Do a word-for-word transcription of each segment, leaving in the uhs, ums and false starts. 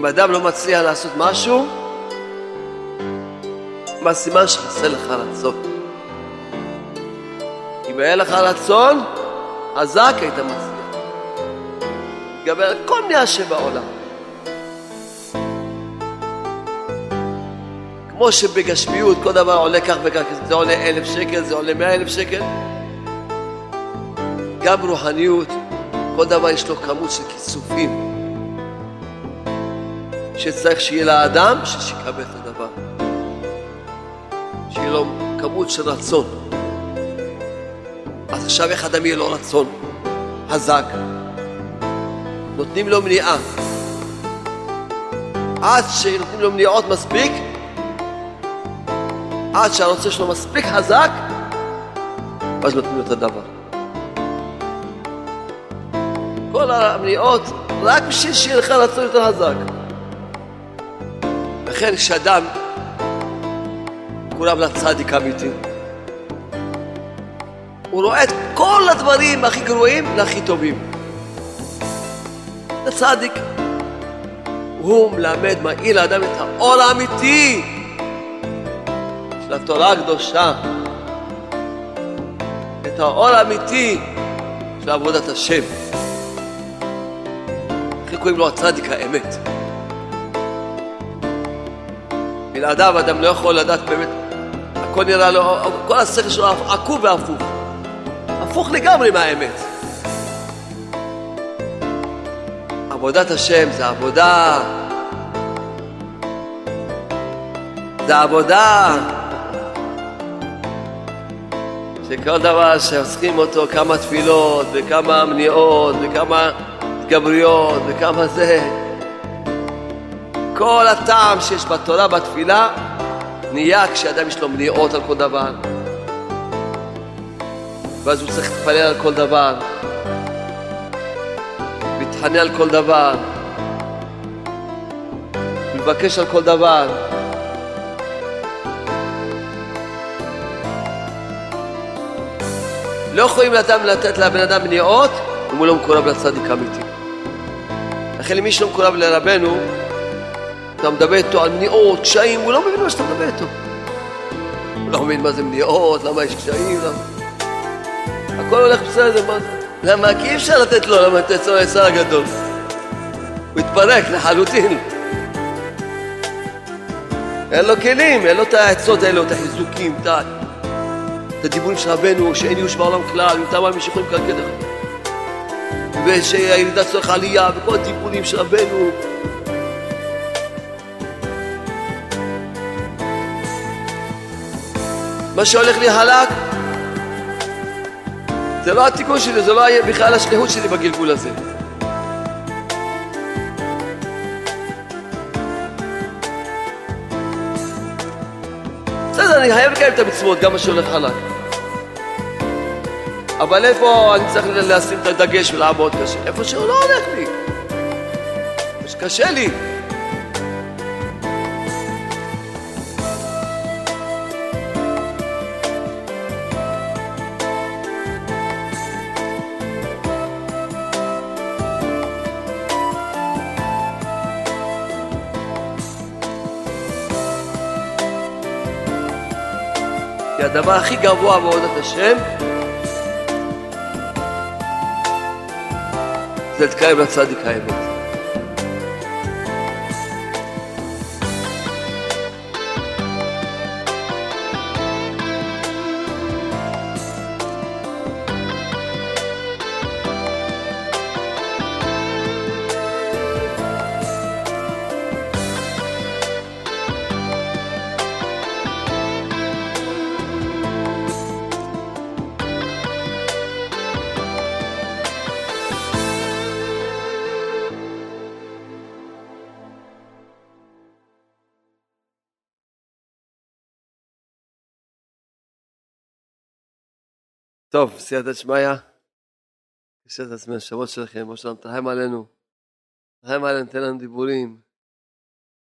אם אדם לא מצליח לעשות משהו, מה סימן שחסר לך רצון? אם היה לך רצון, חזק היית מצליח. גבר על כל מיני שבעולם. כמו שבגשמיות כל דבר עולה כך וכך, זה עולה אלף שקל, זה עולה מאה אלף שקל. גם רוחניות, כל דבר יש לו כמות של כיסופים. שצריך שיהיה לאדם ששיקבל את הדבר. שיהיה לו כמות של רצון. אז עכשיו איך אדם יהיה לו רצון? חזק. נותנים לו מניעה. עד שנותנים לו מניעות מספיק, עד שהרצון שלו מספיק חזק, אז נותנים לו את הדבר. כל המניעות, רק בשביל שיהיה לך רצון יותר חזק. לכן כשאדם קורא לצדיק אמיתי, הוא רואה את כל הדברים הכי גרועים והכי טובים. הצדיק הוא מלמד, מאיר לאדם את האור האמיתי של התורה הקדושה, את האור האמיתי של עבודת השם. הכי קוראים לו הצדיק האמת. בלעדיו אדם לא יכול לדעת באמת, הכל נראה לו, כל השכל שלו עקוב והפוך. הפוך לגמרי מהאמת. עבודת השם זה עבודה. זה עבודה. שכל דבר שעוסקים אותו, כמה תפילות וכמה מניעות וכמה התגבריות וכמה זה. כל הטעם שיש בתורה בתפילה נהיה כשאדם יש לו מניעות על כל דבר. ואז הוא צריך להתפלל על כל דבר, להתחנן על כל דבר, לבקש על כל דבר. לא יכולים לאדם לתת לבן אדם מניעות אם הוא לא מקורב לצדיק אמיתי. לכן אם איש לא מקורב לרבנו, אתה מדבר איתו על מניעות, קשיים, הוא לא מבין מה שאתה מדבר איתו. הוא לא מבין מה זה מניעות, למה יש קשיים, למה... הכל הולך בסדר, מה זה? למה? כי אי אפשר לתת לו, למה לתת לו היצר הגדול. הוא התפרק לחלוטין. אין לו כלים, אין לו את העצות האלה, את החיזוקים, את הדיבורים של רבנו, שאין יהיו שבעולם כלל, ואתה מה מי שיכולים כלכל לך. ושהירידה צורך עלייה, וכל הדיבורים של רבנו. מה שהולך להיהלק, זה לא התיקון שלי, זה לא בכלל השליחות שלי בגלגול הזה. בסדר, אני חייב לקיים את המצוות, גם מה שהולך חלק. אבל איפה אני צריך לשים את הדגש ולעבוד קשה? איפה שהוא לא הולך לי. קשה לי. כי הדבר הכי גבוה בעבודת השם זה להתקרב לצדיק האמת. טוב, סייעתא שמיא, קשה את עצמי השבות שלכם, בוא שלום, תרחם עלינו, תרחם עלינו, תן לנו דיבורים,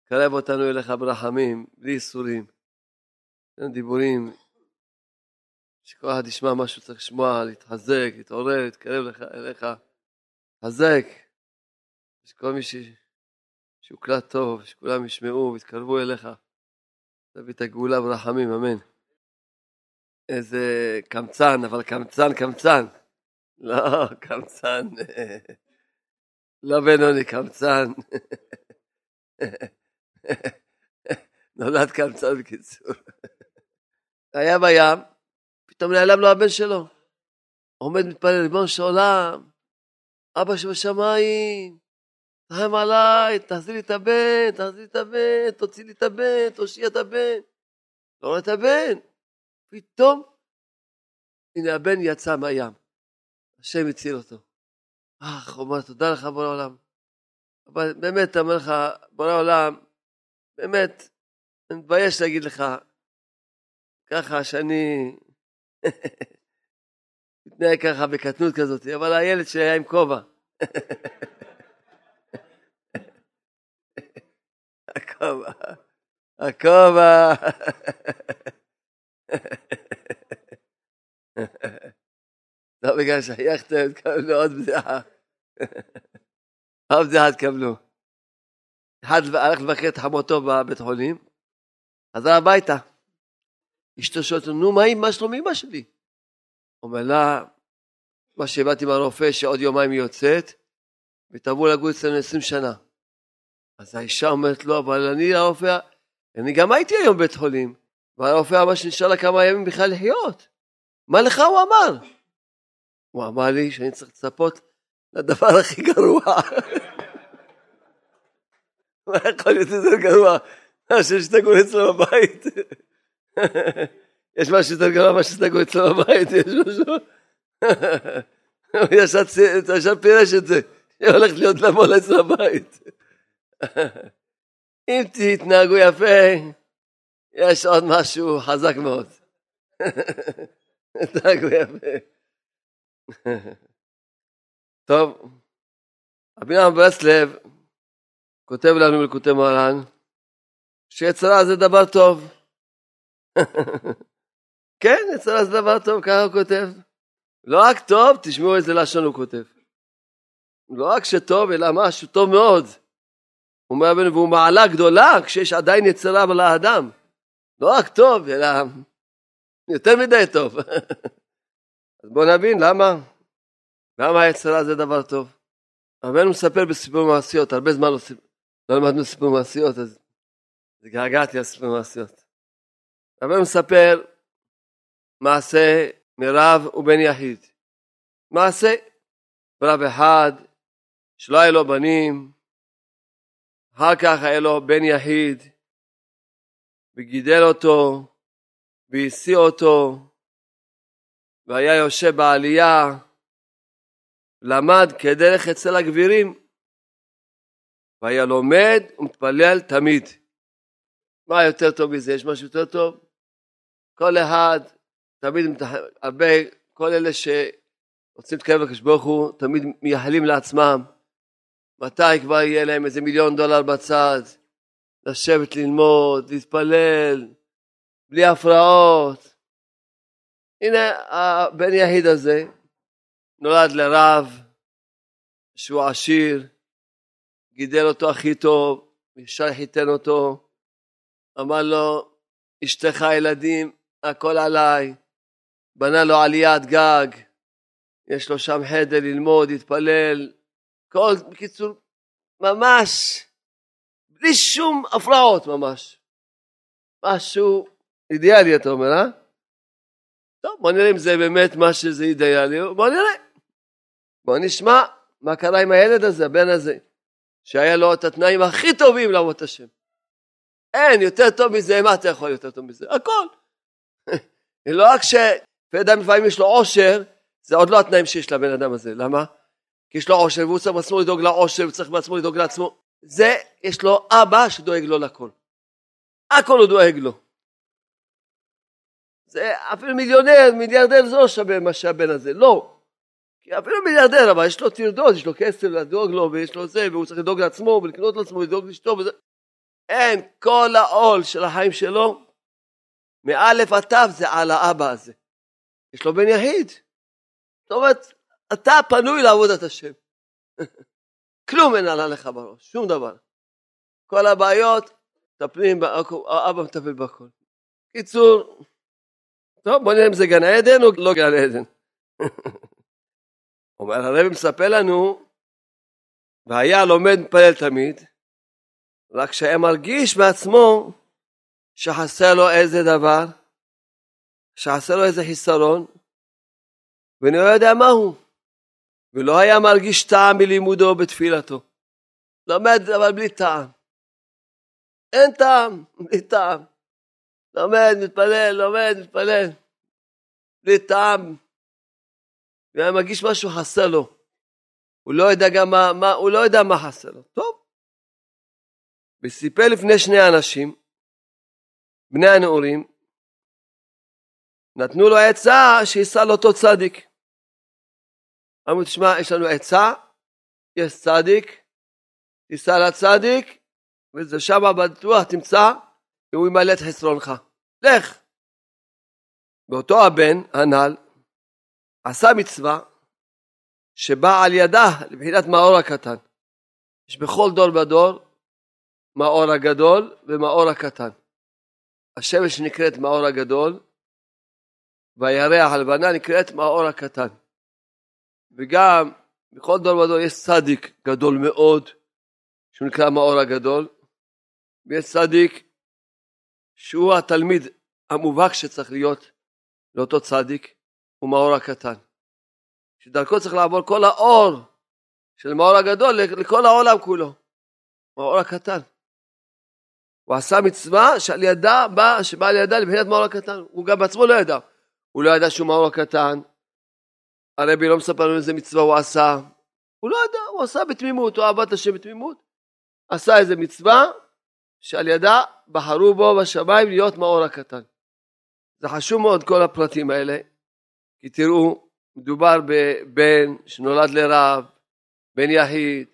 קרב אותנו אליך ברחמים, בלי איסורים, תן לנו דיבורים, שכל אחד ישמע משהו, צריך לשמוע, להתחזק, להתעורר, להתקרב אליך, חזק, שכל מי ש... שיוקלט טוב, שכולם ישמעו ויתקרבו אליך. תביא את הגאולה ברחמים, אמן. איזה קמצן, אבל קמצן, קמצן. לא, קמצן. לא בינוני, קמצן. נולד קמצן בקיצור. היה בים, פתאום נעלם לו הבן שלו. עומד מתפלל, ריבון של עולם, אבא שבשמיים, תרחם עליי, תחזיר לי את הבן, תחזיר לי את הבן, תוציא לי את הבן, תושיע את הבן. לא רואה את הבן. פתאום, הנה הבן יצא מהים. השם הציל אותו. אה, חומר, תודה לך בורא עולם. אבל באמת, אמר לך, בורא עולם, באמת, אני מתבייש להגיד לך, ככה שאני מתנהג ככה בקטנות כזאת, אבל הילד שלי היה עם כובע. הכובע, הכובע. לא בגלל שייכתם, תקבלו עוד בדיחה. עוד בדיחה תקבלו. אחד הלך לבקר את חמותו בבית חולים, חזר הביתה. אשתו שואלת לו, נו, מה עם מה שלום אמא שלי? אומר לה, מה שהבאתי מהרופא שעוד יומיים היא יוצאת, ותעברו לגור אצלנו עשרים שנה. אז האישה אומרת לו, אבל אני הרופא, אני גם הייתי היום בית חולים, והרופא אמר שנשאר לה כמה ימים בכלל לחיות. מה לך הוא אמר? הוא אמר לי שאני צריך לצפות לדבר הכי גרוע. מה יכול להיות יותר גרוע? מה ששתגעו אצלו בבית. יש משהו יותר גרוע, מה ששתגעו אצלו בבית, יש משהו. הוא ישר פירש את זה, היא הולכת להיות למול אצלו בבית. אם תתנהגו יפה, יש עוד משהו חזק מאוד. תתנהגו יפה. טוב, רבי נחמן ברסלב כותב לנו בליקוטי מוהר"ן שיצרה זה דבר טוב. כן, יצרה זה דבר טוב, ככה הוא כותב. לא רק טוב, תשמעו איזה לשון הוא כותב, לא רק שטוב אלא משהו טוב מאוד. הוא אומר בנו, והוא מעלה גדולה כשיש עדיין יצרה לאדם, לא רק טוב אלא יותר מדי טוב. אז בואו נבין למה, למה היצרה זה דבר טוב. רבנו מספר בסיפור מעשיות, הרבה זמן לא, לא למדנו סיפור מעשיות, אז התגעגעתי על סיפור מעשיות. רבנו מספר מעשה מרב ובן יחיד. מעשה ברב אחד, שלא היה לו בנים, אחר כך היה לו בן יחיד, וגידל אותו, והשיא אותו, והיה יושב בעלייה, למד כדרך אצל הגבירים, והיה לומד ומתפלל תמיד. מה יותר טוב מזה? יש משהו יותר טוב? כל אחד, תמיד, הרבה, כל אלה שרוצים להתקרב לקדוש ברוך הוא, תמיד מייחלים לעצמם, מתי כבר יהיה להם איזה מיליון דולר בצד, לשבת ללמוד, להתפלל, בלי הפרעות. הנה הבן יחיד הזה נולד לרב שהוא עשיר, גידל אותו הכי טוב, ישר חיתן אותו, אמר לו אשתך ילדים הכל עליי, בנה לו עליית גג, יש לו שם חדר ללמוד, להתפלל, כל בקיצור ממש בלי שום הפרעות, ממש משהו אידיאלי אתה אומר, אה? טוב, בוא נראה אם זה באמת מה שזה אידיאלי, בוא נראה. בוא נשמע מה קרה עם הילד הזה, הבן הזה, שהיה לו את התנאים הכי טובים לעבוד השם. אין, יותר טוב מזה, מה אתה יכול יותר טוב מזה? הכל. לא רק שפעדם לפעמים יש לו עושר, זה עוד לא התנאים שיש לבן אדם הזה. למה? כי יש לו עושר, והוא צריך בעצמו לדאוג לעושר, הוא צריך בעצמו לדאוג לעצמו. זה, יש לו אבא שדואג לו לכל. הכל הוא דואג לו. זה אפילו מיליונר, מיליארדר זה לא שווה מה שהבן הזה, לא. כי אפילו מיליארדר, אבל יש לו תרדות, יש לו כסף לדאוג לו, ויש לו זה, והוא צריך לדאוג לעצמו, ולקנות לעצמו, לדאוג לשתו, וזה. אין, כל העול של החיים שלו, מאלף עטף זה על האבא הזה. יש לו בן יחיד. זאת אומרת, אתה פנוי לעבודת השם. כלום אין עלה לך בראש, שום דבר. כל הבעיות, תפנים, אבא מטפל בכל. קיצור, טוב, בוא נראה אם זה גן עדן או לא גן עדן. אומר, הרב מספר לנו, והיה לומד מפלל תמיד, רק שהיה מרגיש בעצמו שחסר לו איזה דבר, שחסר לו איזה חיסרון, ואני לא יודע מהו, ולא היה מרגיש טעם בלימודו בתפילתו. לומד אבל בלי טעם. אין טעם, בלי טעם. לומד, מתפלל, לומד, מתפלל. בלי טעם. והיה מרגיש משהו חסר לו. הוא לא יודע גם מה, מה, הוא לא יודע מה חסר לו. טוב. וסיפר לפני שני אנשים, בני הנעורים, נתנו לו עצה שיסע לאותו צדיק. אמרו, תשמע, יש לנו עצה, יש צדיק, תיסע לצדיק, וזה שם בטוח תמצא, והוא ימלא את חסרונך. לך. באותו הבן, הנעל, עשה מצווה, שבא על ידה לבחינת מאור הקטן. יש בכל דור בדור, מאור הגדול ומאור הקטן. השמש נקראת מאור הגדול, והירח הלבנה נקראת מאור הקטן. וגם בכל דור ודור יש צדיק גדול מאוד שהוא נקרא מאור הגדול, ויש צדיק שהוא התלמיד המובהק שצריך להיות לאותו צדיק, הוא מאור הקטן, שדרכו צריך לעבור כל האור של מאור הגדול לכל העולם כולו, מאור הקטן. הוא עשה מצווה שעל ידה בא, שבא על ידה לבחינת מאור הקטן. הוא גם בעצמו לא ידע, הוא לא ידע שהוא מאור הקטן. הרבי לא מספר לנו איזה מצווה הוא עשה, הוא לא ידע, הוא עשה בתמימות, הוא עבד השם בתמימות, עשה איזה מצווה, שעל ידה בחרו בו בשמיים להיות מאור הקטן. זה חשוב מאוד כל הפרטים האלה, כי תראו, מדובר בבן שנולד לרב, בן יחיד,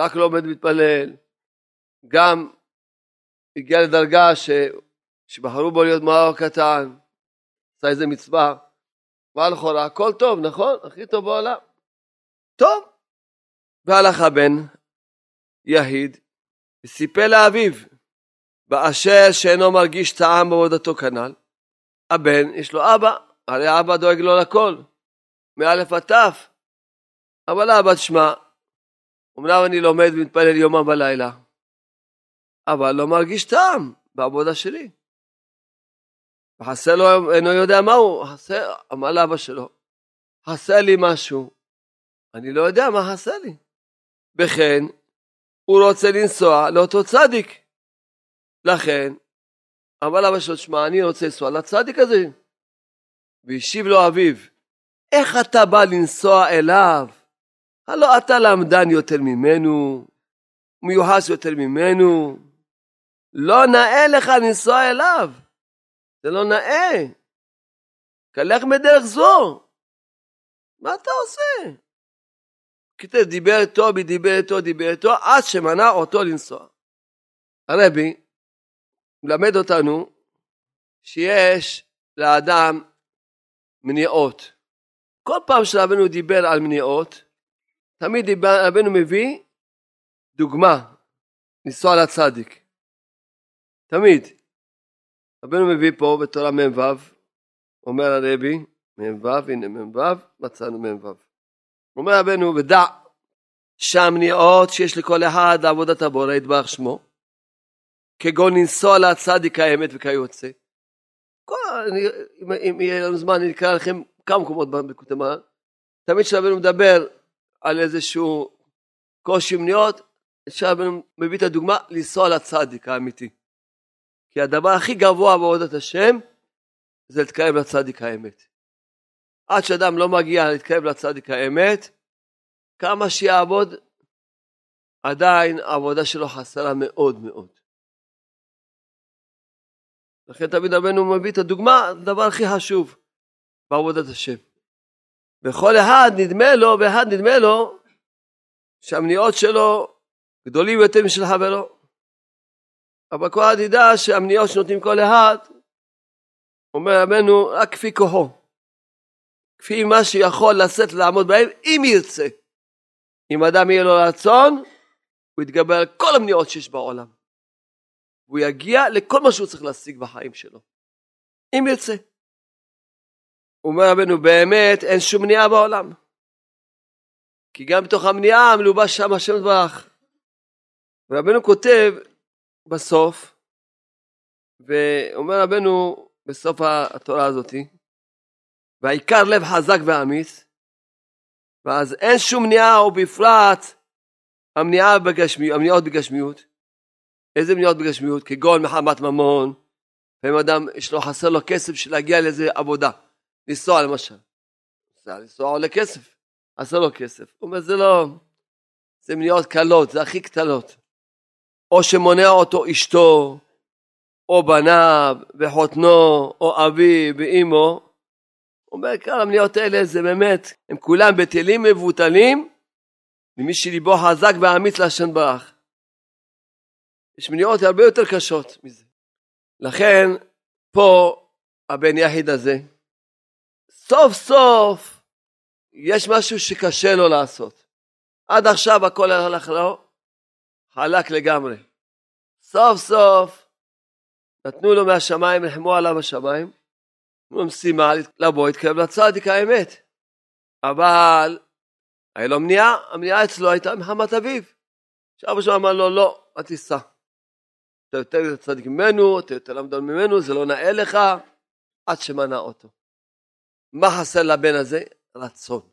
רק לא עומד מתפלל, גם הגיע לדרגה ש... שבחרו בו להיות מאור הקטן, עשה איזה מצווה, מה לכאורה? הכל טוב, נכון? הכי טוב בעולם. טוב. והלך הבן, יהיד, וסיפר לאביו, באשר שאינו מרגיש טעם בעבודתו כנ"ל, הבן יש לו אבא, הרי אבא דואג לו לכל, מאלף עטף. אבל אבא תשמע, אמנם אני לומד ומתפלל יומם בלילה, אבל לא מרגיש טעם בעבודה שלי. וחסר לו, אינו יודע מהו, חסר, אמר לאבא שלו, חסר לי משהו, אני לא יודע מה חסר לי. בכן, הוא רוצה לנסוע לאותו צדיק. לכן, אמר לאבא שלו, שמע, אני רוצה לנסוע לצדיק הזה. והשיב לו אביו, איך אתה בא לנסוע אליו? הלא אתה למדן יותר ממנו, מיוחס יותר ממנו, לא נאה לך לנסוע אליו. זה לא נאה, קלח מדרך זו, מה אתה עושה? כתב דיבר איתו, בדיבר איתו, דיבר איתו, עד שמנע אותו לנסוע. הרבי מלמד אותנו, שיש לאדם מניעות. כל פעם שרבנו דיבר על מניעות, תמיד רבנו מביא דוגמה, לנסוע לצדיק, תמיד. רבנו מביא פה בתורה מ"ו, אומר הרבי, מ"ו, הנה מ"ו, מצאנו מ"ו. אומר רבנו, ודע שהמניעות שיש לכל אחד לעבודת הבורא יתברך שמו, כגון לנסוע לצדיק האמת וכיוצא. כל, אני, אם, אם יהיה לנו זמן, אני אקרא לכם כמה מקומות בקוטמה. תמיד שרבנו מדבר על איזשהו קושי מניעות, שרבנו מביא את הדוגמה לנסוע לצדיק האמיתי. כי הדבר הכי גבוה בעבודת השם, זה להתקרב לצדיק האמת. עד שאדם לא מגיע להתקרב לצדיק האמת, כמה שיעבוד, עדיין העבודה שלו חסרה מאוד מאוד. לכן תמיד רבנו מביא את הדוגמה, זה הדבר הכי חשוב בעבודת השם. וכל אחד נדמה לו, ואחד נדמה לו, שהמניעות שלו גדולים יותר משל חברו. אבל כל אחד ידע שהמניעות שנותנים כל אחד, אומר רבנו, רק כפי כוחו, כפי מה שיכול לשאת לעמוד בהם, אם ירצה. אם אדם יהיה לו רצון, הוא יתגבר על כל המניעות שיש בעולם. והוא יגיע לכל מה שהוא צריך להשיג בחיים שלו, אם ירצה. אומר רבנו, באמת אין שום מניעה בעולם, כי גם בתוך המניעה מלובה שם השם דברך. ורבנו כותב בסוף, ואומר רבנו בסוף התורה הזאת, והעיקר לב חזק ואמיץ, ואז אין שום מניעה, או בפרט המניעה בגשמיות, המניעות בגשמיות. איזה מניעות בגשמיות? כגון מחמת ממון, ואם אדם יש לו חסר לו כסף של להגיע לאיזה עבודה, לנסוע למשל, לנסוע עולה כסף, חסר לו כסף, הוא אומר זה לא, זה מניעות קלות, זה הכי קטנות, או שמונע אותו אשתו, או בניו וחותנו, או אבי ואימו. הוא אומר כאן המניעות האלה זה באמת, הם כולם בטלים מבוטלים, למי שליבו חזק ואמיץ להשם ברח. יש מניעות הרבה יותר קשות מזה. לכן פה הבן יחיד הזה, סוף סוף יש משהו שקשה לו לעשות. עד עכשיו הכל הלך לו, חלק לגמרי. סוף סוף נתנו לו מהשמיים, נחמו עליו השמיים, הוא משימה לבוא, התקרב לצדיק האמת. אבל היה לו מניעה, המניעה אצלו הייתה מחמת אביו. שאבא שלו אמר לו, לא, אל תיסע. אתה יותר צדיק ממנו, אתה יותר למדון ממנו, זה לא נאה לך, עד שמנע אותו. מה חסר לבן הזה? רצון.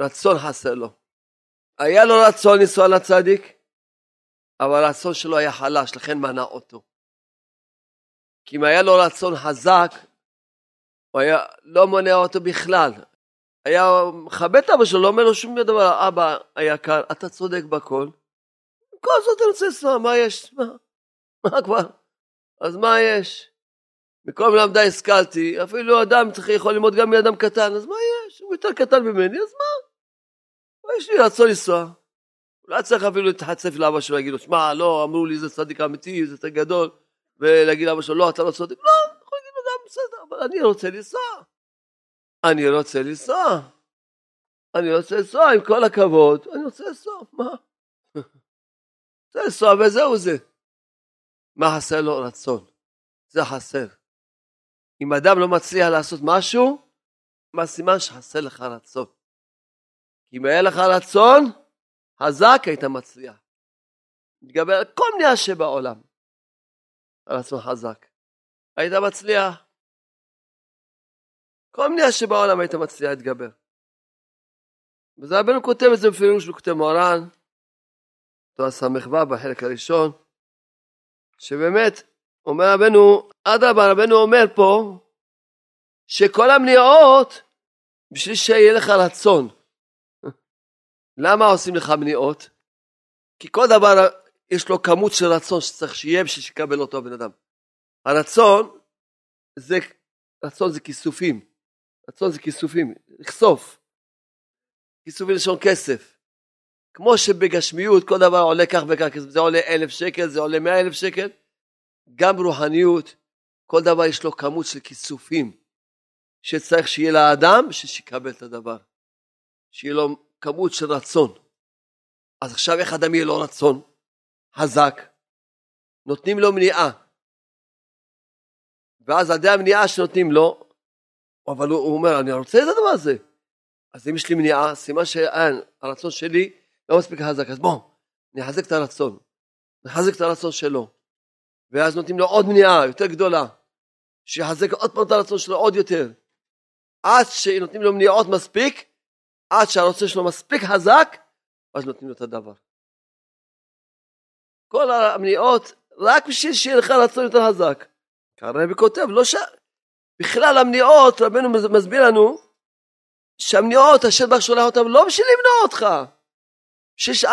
רצון חסר לו. היה לו רצון לנסוע לצדיק, אבל הרצון שלו היה חלש, לכן מנע אותו. כי אם היה לו רצון חזק, הוא היה לא מונע אותו בכלל. היה מכבד אבא שלו, לא אומר לו שום דבר, אבא היקר, אתה צודק בכל. כל זאת אני רוצה לנסוע, מה יש? מה? מה כבר? אז מה יש? מכל מלמדה השכלתי, אפילו אדם צריך יכול ללמוד גם מאדם קטן, אז מה יש? הוא יותר קטן ממני, אז מה? מה יש לי רצון לנסוע? אולי צריך אפילו להתחצף לאבא שלו, להגיד לו, שמע, לא, אמרו לי, זה צדיק אמיתי, זה צדיק גדול. ולהגיד לאבא שלו, לא, אתה לא צודק, לא, יכול להגיד אדם בסדר, אבל אני רוצה לנסוע. אני רוצה לנסוע. אני רוצה לנסוע, עם כל הכבוד, אני רוצה לנסוע, מה? זה לנסוע וזהו זה. מה חסר לו? רצון. זה חסר. אם אדם לא מצליח לעשות משהו, מה סימן שחסר לך רצון? כי אם היה לך רצון, חזק היית מצליח. מתגבר על כל מניעה שבעולם. הרצון חזק. היית מצליח. כל מניעה שבעולם היית מצליח להתגבר. וזה רבנו כותב את זה בפירוש בלוקטי מוהר"ן, תורה ס"ו בחלק הראשון, שבאמת אומר רבנו, אדרבה רבנו אומר פה, שכל המניעות, בשביל שיהיה לך רצון. למה עושים לך מניעות? כי כל דבר יש לו כמות של רצון שצריך שיהיה בשביל שיקבל אותו בן אדם. הרצון זה, רצון זה כיסופים. רצון זה כיסופים. לכסוף. כיסופים לשון כסף. כמו שבגשמיות כל דבר עולה כך וכך. זה עולה אלף שקל, זה עולה מאה אלף שקל. גם רוחניות, כל דבר יש לו כמות של כיסופים. שצריך שיהיה לאדם ששיקבל את הדבר. שיהיה לו כמות של רצון. אז עכשיו איך אדם יהיה לו רצון? חזק, נותנים לו מניעה, ואז עדי המניעה שנותנים לו, אבל הוא, הוא אומר, אני רוצה את הדבר הזה, אז אם יש לי מניעה, סימן שהרצון שלי לא מספיק חזק, אז בוא, נחזק את הרצון, נחזק את הרצון שלו, ואז נותנים לו עוד מניעה יותר גדולה, שיחזק עוד פעם את הרצון שלו עוד יותר, עד שנותנים לו מניעות מספיק, עד שהרצון שלו מספיק חזק, אז נותנים לו את הדבר. כל המניעות, רק בשביל שיהיה לך רצון יותר חזק. הרבי כותב, לא ש... בכלל המניעות, רבנו מסביר לנו, שהמניעות, השם ברוך שולח אותם, לא בשביל למנוע אותך.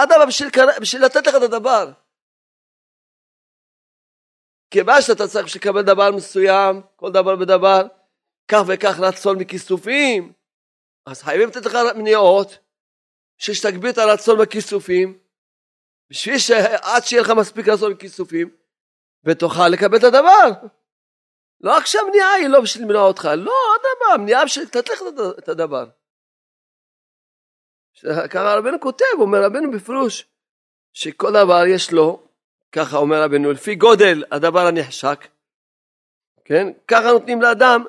אדרבה, בשביל, בשביל לתת לך את הדבר. כמה שאתה צריך בשביל לקבל דבר מסוים, כל דבר בדבר, כך וכך רצון מכיסופים. אז חייבים לתת לך מניעות, שתגביר את הרצון מכיסופים, בשביל שעד שיהיה לך מספיק לעשות כיסופים, ותוכל לקבל את הדבר. לא רק שהמניעה היא לא בשביל למנוע אותך, לא, אדמה, המניעה בשביל לתתלך את הדבר. ככה רבנו כותב, אומר רבנו בפרוש, שכל דבר יש לו ככה אומר רבנו, לפי גודל הדבר הנחשק, כן? ככה נותנים לאדם,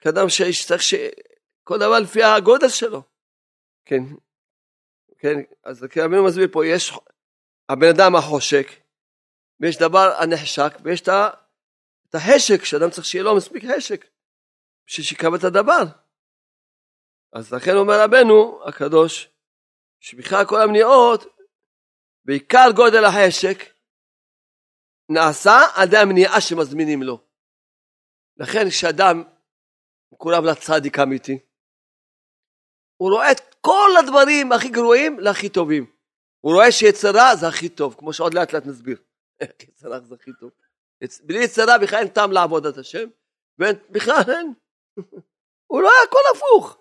כאדם שצריך שכל דבר לפי הגודל שלו, כן? כן, אז רבנו מסביר פה, יש הבן אדם החושק, ויש דבר הנחשק, ויש את ההשק, שאדם צריך שיהיה לו מספיק השק, ששיקב את הדבר. אז לכן אומר רבנו הקדוש, שבכלל כל המניעות, בעיקר גודל ההשק, נעשה על ידי המניעה שמזמינים לו. לכן כשאדם מקורב לצדיק אמיתי, הוא רואה את כל הדברים הכי גרועים להכי טובים. הוא רואה שיצרה זה הכי טוב, כמו שעוד לאט לאט נסביר. יצרה זה הכי טוב. בלי יצרה בכלל אין טעם לעבוד את השם, ובכלל אין. הוא רואה הכל הפוך.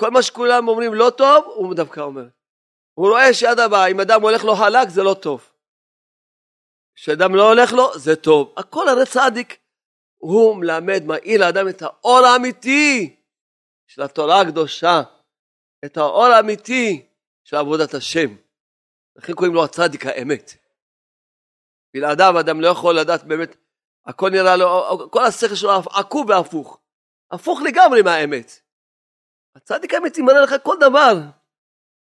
כל מה שכולם אומרים לא טוב, הוא דווקא אומר. הוא רואה שעד הבא, אם אדם הולך לו חלק, זה לא טוב. כשאדם לא הולך לו, זה טוב. הכל הרי צדיק, הוא מלמד, מעיל האדם את האור האמיתי של התורה הקדושה, את האור האמיתי של עבודת השם. לכן קוראים לו הצדיק האמת. בלעדיו, אדם לא יכול לדעת באמת, הכל נראה לו, כל השכל שלו עקוב והפוך. הפוך לגמרי מהאמת. הצדיק האמיתי מראה לך כל דבר.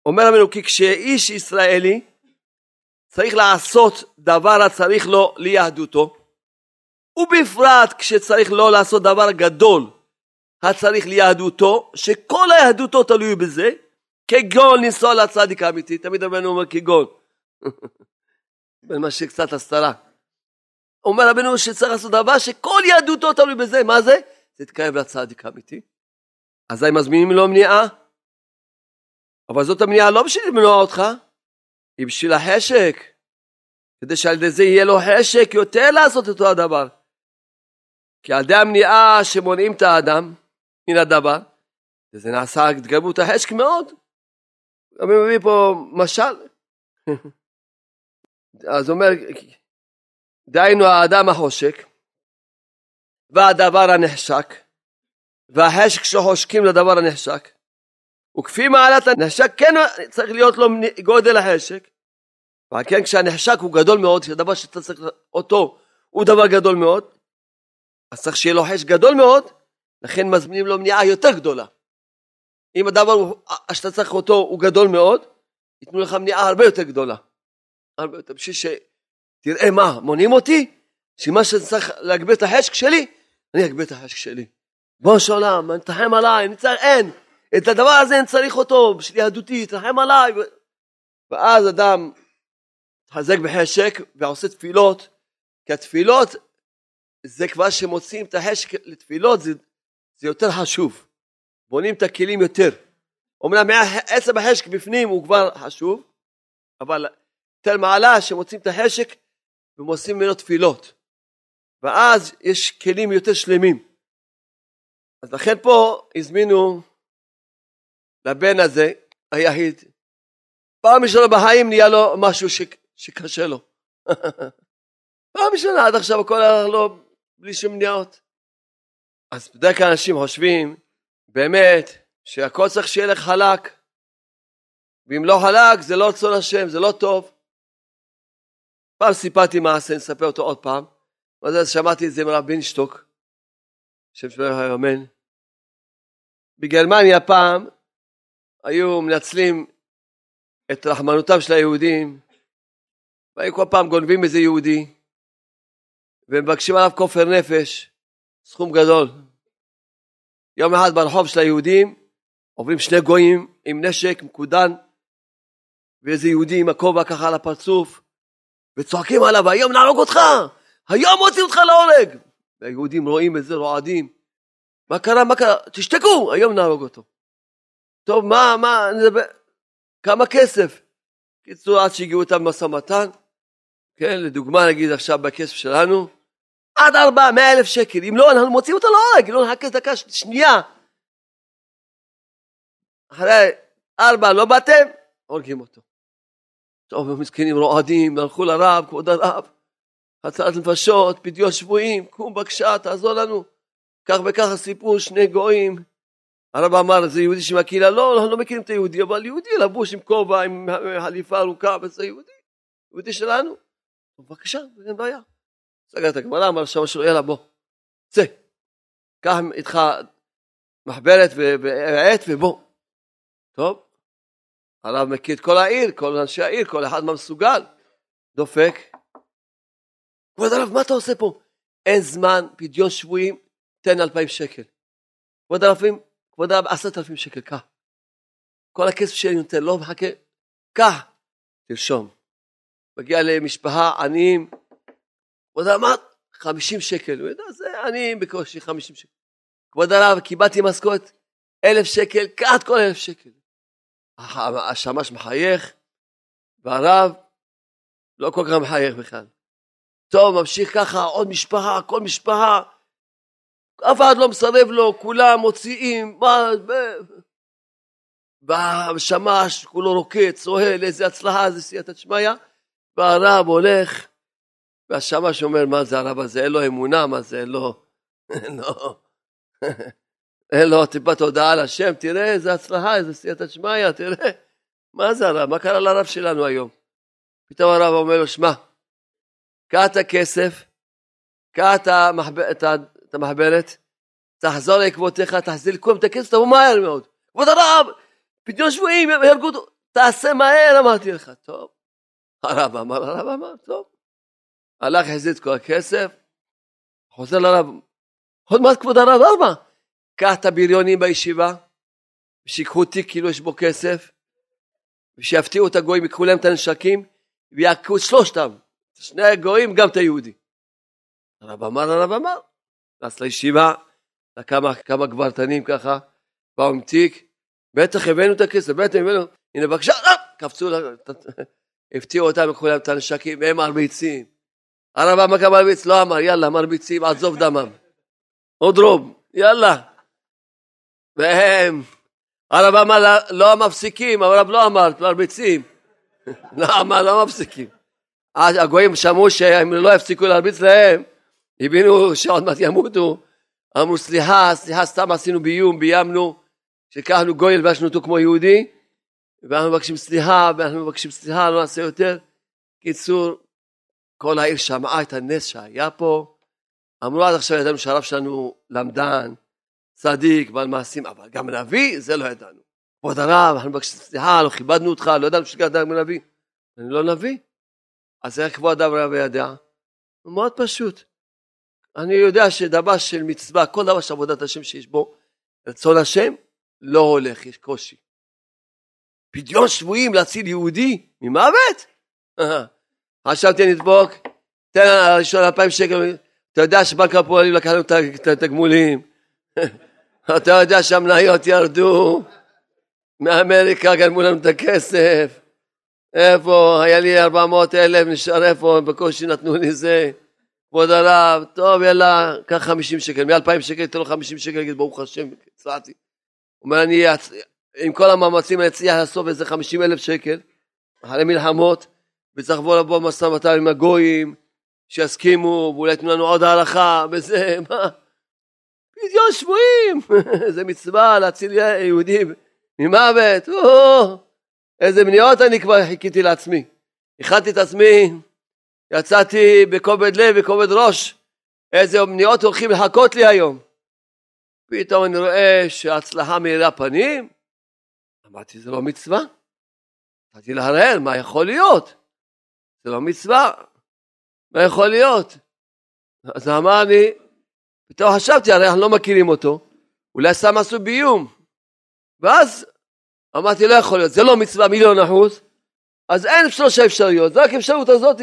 אומר רבנו, כי כשאיש ישראלי צריך לעשות דבר הצריך לו ליהדותו, ובפרט כשצריך לו לעשות דבר גדול הצריך ליהדותו, שכל היהדותו תלוי בזה, כגון לנסוע לצדיק האמיתי. תמיד רבנו אומר כגון, במה שקצת הסתרה. אומר רבנו שצריך לעשות דבר שכל יהדותו תלוי בזה, מה זה? תתקרב לצדיק האמיתי. אזי מזמינים לו מניעה, אבל זאת המניעה לא בשביל למנוע אותך, היא בשביל החשק, כדי שעל ידי זה יהיה לו חשק יותר לעשות אותו הדבר. כי על ידי המניעה שמונעים את האדם מן הדבר, זה נעשה התגברות החשק מאוד. אני מביא פה משל. אז אומר, דהיינו האדם החושק, והדבר הנחשק, והחשק שחושקים לדבר הנחשק, וכפי מעלת הנחשק כן צריך להיות לו גודל החשק, ועל כן כשהנחשק הוא גדול מאוד, כשהדבר שאתה צריך אותו הוא דבר גדול מאוד, אז צריך שיהיה לו חשק גדול מאוד, לכן מזמינים לו מניעה יותר גדולה. אם הדבר שאתה צריך אותו הוא גדול מאוד, ייתנו לך מניעה הרבה יותר גדולה, הרבה יותר, בשביל שתראה מה, מונעים אותי, שמה שצריך להגביר את החשק שלי, אני אגביר את החשק שלי. בוא שולם, תחם עליי, אני צריך, אין, את הדבר הזה אני צריך אותו, בשביל יהדותי, תחם עליי. ואז אדם תחזק בחשק, ועושה תפילות, כי התפילות, זה כבר שמוצאים את החשק לתפילות, זה, זה יותר חשוב, בונים את הכלים יותר. אומנם עצם החשק בפנים הוא כבר חשוב, אבל יותר מעלה שמוצאים את החשק, ומוצאים ממנו תפילות, ואז יש כלים יותר שלמים. אז לכן פה הזמינו לבן הזה, היחיד, פעם משנה בחיים נהיה לו משהו ש... שקשה לו. פעם משנה, עד עכשיו הכל הלך לו בלי שום מניעות. אז בדרך כלל אנשים חושבים, באמת, שהכל צריך שיהיה לך חלק, ואם לא חלק זה לא רצון השם, זה לא טוב. פעם סיפרתי מעשה, נספר אותו עוד פעם, ואז שמעתי את זה מרב בינשטוק, שם שלא היומן. בגרמניה פעם היו מנצלים את רחמנותם של היהודים, והיו כל פעם גונבים איזה יהודי, ומבקשים עליו כופר נפש, סכום גדול. יום אחד ברחוב של היהודים, עוברים שני גויים עם נשק מקודן, ואיזה יהודי עם הכובע ככה על הפרצוף, וצוחקים עליו, היום נהרוג אותך, היום מוצאים אותך להורג. והיהודים רואים את זה, רועדים. מה קרה, מה קרה? תשתקו, היום נהרוג אותו. טוב, מה, מה, כמה כסף? קיצור, עד שהגיעו אותם במשא ומתן, כן, לדוגמה, נגיד עכשיו בכסף שלנו, עד ארבע, מאה אלף שקל, אם לא, אנחנו מוצאים אותו להורג, אם לא נחכה דקה שנייה. אחרי ארבע, לא באתם, הורגים אותו. טוב, המסכנים רועדים, הלכו לרב, כבוד הרב, הצלת נפשות, פדיון שבועים, קום בבקשה, תעזור לנו. כך וכך הסיפור, שני גויים. הרב אמר, זה יהודי שמכילה? לא, אנחנו לא מכירים את היהודי, אבל יהודי לבוש עם כובע, עם חליפה ארוכה, וזה יהודי, יהודי שלנו. בבקשה, אין בעיה. סגר את הגמרא, אמר שם שלו, יאללה בוא, צא, קח איתך מחברת ועט ובוא. טוב, הרב מכיר את כל העיר, כל אנשי העיר, כל אחד מה מסוגל, דופק. כבוד הרב, מה אתה עושה פה? אין זמן, פדיון שבועים, תן אלפיים שקל. כבוד הרב, כבוד הרב, עשת אלפיים שקל, כך. כל הכסף שאני נותן, לא מחכה, כך. תרשום. מגיע למשפחה, עניים, כבוד הרב, מה? חמישים שקל, הוא יודע, זה עניים בקושי, חמישים שקל. כבוד הרב, קיבלתי משכורת, אלף שקל, כעת כל אלף שקל. השמש מחייך, והרב לא כל כך מחייך בכלל. טוב, ממשיך ככה, עוד משפחה, כל משפחה, אף אחד לא מסרב לו, כולם מוציאים, והשמש כולו רוקט, צוהל, איזה הצלחה, איזה סייעתא דשמיא, והרב הולך, והשמש אומר, מה זה הרב הזה, אין לו אמונה, מה זה, אין לו, אין לו, אין לו טיפת הודעה להשם, תראה איזה הצלחה, איזה סייעתא דשמיא, תראה, מה זה הרב, מה קרה לרב שלנו היום? פתאום הרב אומר לו, שמע, קח את הכסף, קח את המחברת, תחזור לעקבותיך, תחזיר לכולם את הכסף, תבוא מהר מאוד. כבוד הרב, פדיון שבועים, ירגו אותו, תעשה מהר, אמרתי לך, טוב. הרב אמר, הרב אמר, טוב. הלך, החזיר את כל הכסף, חוזר לרב, עוד מעט כבוד הרב, ארבע, קח את הבריונים בישיבה, שיקחו תיק כאילו יש בו כסף, ושיפתיעו את הגויים, יקחו להם את הנשקים, ויעקו את שלושתם. שני הגויים, גם את היהודי. הרב אמר, הרב אמר. נס לישיבה, לכמה, כמה גברתנים ככה, באו עם תיק, בטח הבאנו את הכסף, בטח הבאנו, הנה בבקשה, רב, קפצו, הפתיעו אותם, לקחו להם את הנשקים, הם מרביצים. הרב אמר כמה מרביץ, לא אמר, יאללה, מרביצים, עזוב דמם. עוד רוב, יאללה. והם, הרב אמר, לא מפסיקים, הרב לא אמר, מרביצים. לא אמר, לא מפסיקים. הגויים שמעו שהם לא הפסיקו להרביץ להם, הבינו שעוד מעט ימותו, אמרו סליחה, סליחה, סתם עשינו ביום, ביימנו, שכחנו גוי ולבשנו אותו כמו יהודי, ואנחנו מבקשים סליחה, ואנחנו מבקשים סליחה, לא נעשה יותר. קיצור, כל העיר שמעה את הנס שהיה פה, אמרו עד עכשיו ידענו שהרב שלנו למדן, צדיק, בעל מעשים, אבל גם נביא, זה לא ידענו. כבוד הרב, אנחנו מבקשים סליחה, לא כיבדנו אותך, לא ידענו שגם נביא. אני לא נביא. אז איך כבוד הרב ידע? הוא מאוד פשוט. אני יודע שדבר של מצווה, כל דבר של עבודת השם שיש בו, רצון השם, לא הולך, יש קושי. פדיון שבועים להציל יהודי, ממוות? חשבתי נדבוק, תן ראשון אלפיים שקל, אתה יודע שבנק הפועלים לקחנו את התגמולים, אתה יודע שהמניות ירדו, מאמריקה גנמו לנו את הכסף, איפה, היה לי ארבע מאות אלף, נשאר איפה, בקושי נתנו לי זה, כבוד הרב, טוב, יאללה, קח חמישים שקל, מ-אלפיים שקל, תן לו חמישים שקל, נגיד, ברוך השם, הצלחתי. הוא אומר, אני, עם כל המאמצים, אני אצליח לסוף איזה חמישים אלף שקל, אחרי מלחמות, וצריך לבוא לבוא מסע ומתן עם הגויים, שיסכימו, ואולי תנו לנו עוד ההלכה, וזה, מה? פדיון שבועים, זה מצווה להציל יהודים, ממוות, או, איזה מניעות אני כבר חיכיתי לעצמי. הכנתי את עצמי, יצאתי בכובד לב, בכובד ראש. איזה מניעות הולכים לחכות לי היום. פתאום אני רואה שההצלחה מאירה פנים. אמרתי, זה לא מצווה. אמרתי להרער, מה יכול להיות? זה לא מצווה. מה יכול להיות? אז אמר לי, פתאום חשבתי, הרי אנחנו לא מכירים אותו. אולי שם עשו ביום. ואז... אמרתי, לא יכול להיות, זה לא מצווה מיליון אחוז, אז אין שלוש אפשרויות, רק אפשרות הזאת,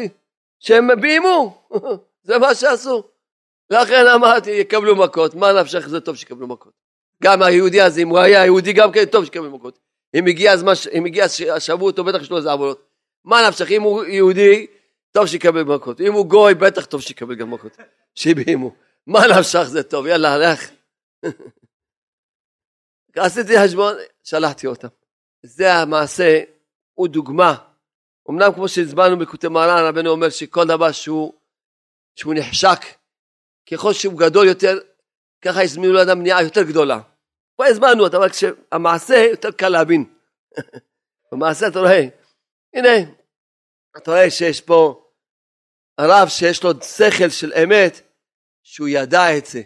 שהם ביימו, זה מה שעשו. לכן אמרתי, יקבלו מכות, מה נפשך, זה טוב שיקבלו מכות. גם היהודי הזה, אם הוא היה יהודי, גם כן טוב שיקבלו מכות. אם הגיע השבוע, טוב, בטח שלא איזה עבולות. מה נפשך, אם הוא יהודי, טוב שיקבל מכות. אם הוא גוי, בטח טוב שיקבל גם מכות. שביימו, מה נפשך, זה טוב, יאללה, הלך. עשיתי חשבון, שלחתי אותם. זה המעשה, הוא דוגמה. אמנם כמו שהזמנו בקוטי מרן, רבנו אומר שכל דבר שהוא, שהוא נחשק, ככל שהוא גדול יותר, ככה הזמינו לאדם מניעה יותר גדולה. פה הזמנו אותם, אבל כשהמעשה יותר קל להבין. במעשה אתה רואה, הנה, אתה רואה שיש פה הרב שיש לו שכל של אמת, שהוא ידע את זה.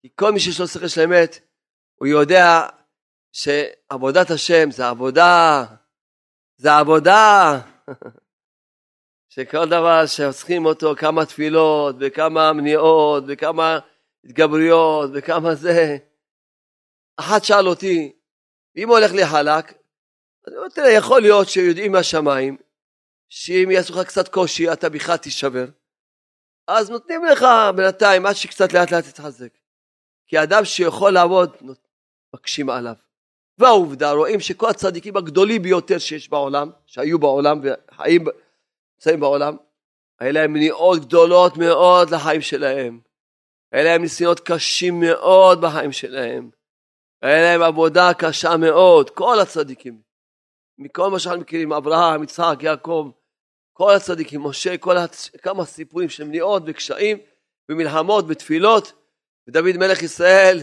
כי כל מי שיש לו שכל של אמת, הוא יודע שעבודת השם זה עבודה, זה עבודה, שכל דבר שעוסקים אותו, כמה תפילות וכמה מניעות וכמה התגבריות וכמה זה. אחת שאל אותי, אם הולך לי חלק, אז הוא אומר, יכול להיות שיודעים מהשמיים, שאם יעשו לך קצת קושי, אתה בכלל תישבר. אז נותנים לך בינתיים, עד שקצת לאט לאט תתחזק. כי אדם שיכול לעבוד, מקשים עליו. והעובדה, רואים שכל הצדיקים הגדולים ביותר שיש בעולם, שהיו בעולם וחיים, נמצאים בעולם, היה להם מניעות גדולות מאוד לחיים שלהם. היה להם ניסיונות קשים מאוד בחיים שלהם. היה להם עבודה קשה מאוד, כל הצדיקים. מכל מה שאנחנו מכירים, אברהם, יצחק, יעקב, כל הצדיקים, משה, כל הצ... כמה סיפורים של מניעות וקשיים, ומלחמות ותפילות, ודוד מלך ישראל,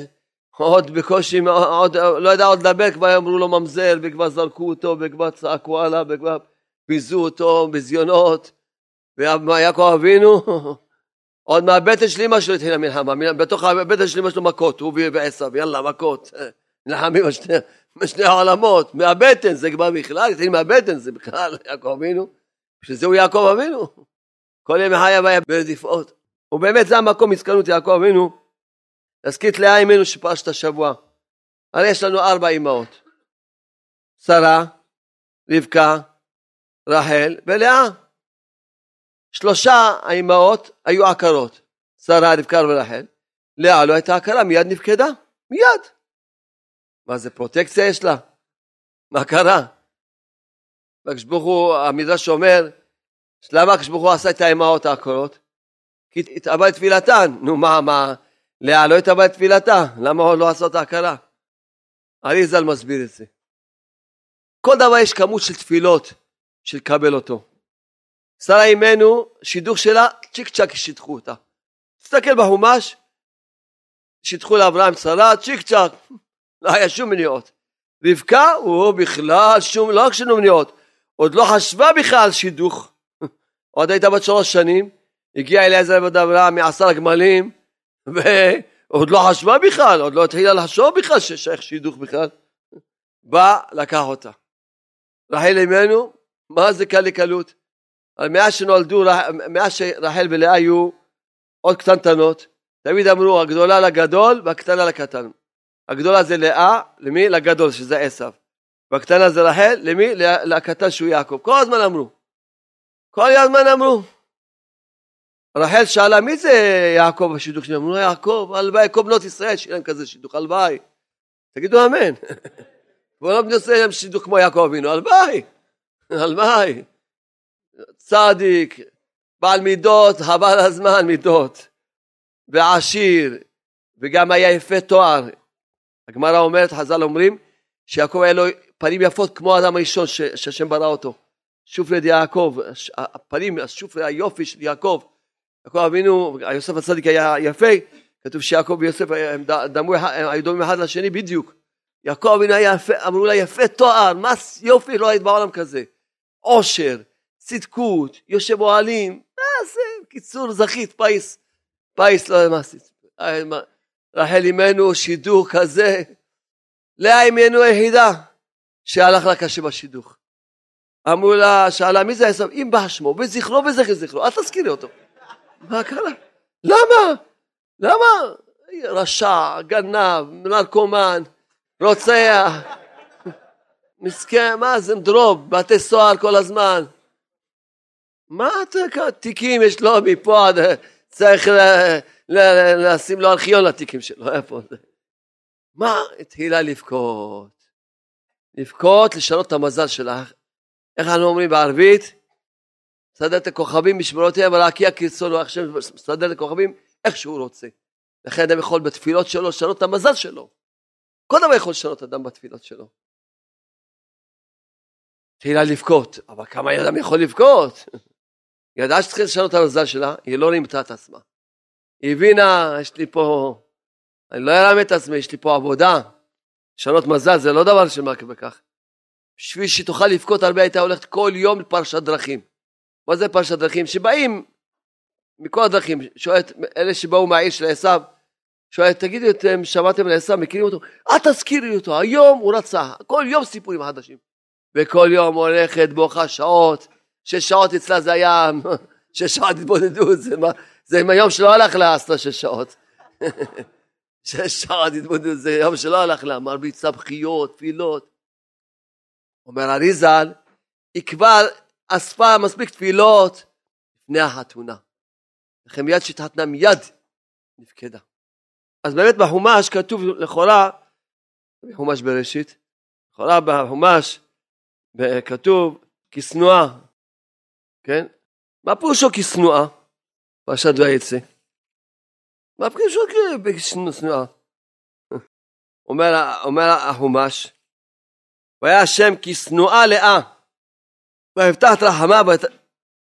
עוד בקושי, עוד, לא ידע עוד לדבר, כבר אמרו לו ממזל, וכבר זרקו אותו, וכבר צעקו עליו, וכבר ביזו אותו בזיונות, ויעקב אבינו, עוד מהבטן של אמא שלו התחילה מלחמה, בתוך הבטן של אמא שלו מכות, הוא ועשב, יאללה מכות, נלחמים על שני, שני העולמות, מהבטן זה כבר בכלל, התחיל מהבטן זה בכלל, יעקב אבינו, שזהו יעקב אבינו, כל ימי חייו היה ברדיפות, ובאמת זה המקום הזכרנות יעקב אבינו, להזכיר לאה אמנו שפרשת השבוע, הרי יש לנו ארבע אמהות, שרה, רבקה, רחל ולאה, שלושה האמהות היו עקרות, שרה, רבקה ורחל, לאה לא הייתה עקרה, מיד נפקדה, מיד. מה זה פרוטקציה יש לה? מה קרה? וכשבוכו, המדרש אומר, למה כשבוכו עשה את האמהות העקרות? כי התאבד תפילתן, נו מה, מה, לאה לא התאבד תפילתה, למה הוא לא עשה את העקרה? אריזל מסביר את זה. כל דבר יש כמות של תפילות, של קבל אותו. שרה אימנו, שידוך שלה, צ'יק צ'ק שידחו אותה. תסתכל בהומש, שידחו לאברהם שרה, צ'יק צ'ק, לא היה שום מניעות. רבקה, הוא בכלל שום, לא רק שום מניעות, עוד לא חשבה בכלל שידוך. עוד הייתה בת שלוש שנים, הגיעה אליה זה לבד אברהם, מעשר הגמלים, ועוד לא חשבה בכלל, עוד לא התחילה לחשוב בכלל, ששייך שידוך בכלל. בא, לקח אותה. רחל אימנו, מה זה קל לקלות? מאה שנולדו, מאה שרחל ולאה היו עוד קטנטנות, תמיד אמרו הגדולה לגדול והקטנה לקטן. הגדולה זה לאה, למי? לגדול שזה עשב. והקטנה זה רחל, למי? לקטן שהוא יעקב. כל הזמן אמרו. כל הזמן אמרו. רחל שאלה, מי זה יעקב השידוך שלנו? אמרו, יעקב, הלוואי, כל בנות ישראל שיהיה להם כזה שידוך, הלוואי. תגידו אמן. כל בנות ישראל הם שידוך כמו יעקב אבינו, הלוואי. הלוואי. צדיק, בעל מידות, חבל הזמן מידות, ועשיר, וגם היה יפה תואר. הגמרא אומרת, חז"ל אומרים, שיעקב היה לו פנים יפות כמו האדם הראשון שהשם ברא אותו. שופלד יעקב, הפנים, השופלד היופי של יעקב. יעקב אבינו, יוסף הצדיק היה יפה, כתוב שיעקב ויוסף היו דומים אחד לשני בדיוק. יעקב אבינו היה יפה, אמרו לה יפה תואר, מה יופי לא היית בעולם כזה. עושר, צדקות, יושב אוהלים, מה זה? קיצור, זכית, פייס, פייס, לא יודע מה, רחל אימנו, שידוך כזה, לאה אימנו היחידה, שהלך לה קשה בשידוך. אמרו לה, שאלה, מי זה עשב? אם בא שמו, בזכרו, בזכר זכרו, אל תזכירי אותו. מה קרה? למה? למה? רשע, גנב, נרקומן, רוצח, מסכם, מה זה מדרוב, בתי סוהר כל הזמן. מה אתה, תיקים יש לו מפה, צריך לשים לו ארכיון לתיקים שלו, איפה זה? מה? התחילה לבכות. לבכות, לשנות את המזל שלך. איך אנחנו אומרים בערבית? מסדר את הכוכבים משמרותיהם, ולהקיע כרצונו, איך שמסדר את הכוכבים, איך שהוא רוצה. לכן אדם יכול בתפילות שלו, לשנות את המזל שלו. כל דבר יכול לשנות אדם בתפילות שלו. התחילה לבכות, אבל כמה אדם יכול לבכות? היא ידעה שצריך לשנות את המזל שלה, היא לא רימתה את עצמה. היא הבינה, יש לי פה, אני לא ארמה את עצמי, יש לי פה עבודה. לשנות מזל, זה לא דבר שמרק בכך. בשביל שתוכל לבכות הרבה, הייתה הולכת כל יום לפרשת דרכים. מה זה פרשת דרכים? שבאים מכל הדרכים, שואל את אלה שבאו מהעיר של עשיו, שואל, תגידו אתם, שמעתם על עשיו, מכירים אותו? אל תזכירי אותו, היום הוא רצה, כל יום סיפורים חדשים, וכל יום הולכת בוכה שעות, שש שעות אצלה זה היה, שש שעות התבודדות, זה, מה, זה עם היום שלא הלך לה, עשתה שש שעות, שש שעות התבודדות, זה יום שלא הלך לה, מרבית סבחיות, תפילות, אומר הריזל, היא כבר אספה מספיק תפילות, לפני החתונה, לכן מיד שהתחתנה מיד נפקדה. אז באמת בחומש כתוב לכאורה, בחומש בראשית, לכאורה בחומש כתוב כסנועה, כן? מה פירושו כסנועה? פרשת ויצא. מה פירושו כסנועה? אומר, אומר החומש, והיה השם כסנועה לאה, והבטחת רחמה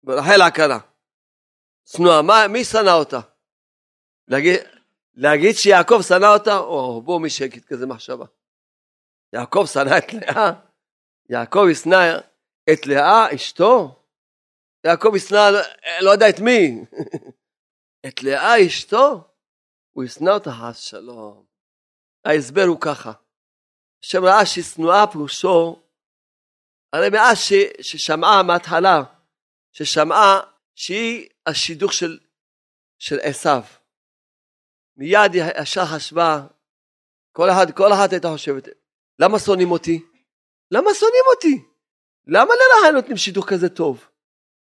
ברחל עקרה. סנועה, מה, מי שנא אותה? להגיד, להגיד שיעקב שנא אותה? או, בוא מי שקט כזה מחשבה. יעקב שנא את לאה. יעקב ישנא את לאה, אשתו. יעקב ישנא, לא יודע את מי. את לאה, אשתו. הוא ישנא אותה, שלום. ההסבר הוא ככה. השם ראה ששנועה פרושו, הרי מאז ש, ששמעה מהתחלה, ששמעה, שהיא השידוך של של עשיו, מיד ישר חשבה, כל אחד כל אחת הייתה חושבת, למה שונאים אותי? למה שונאים אותי? למה לרחל נותנים שידוך כזה טוב?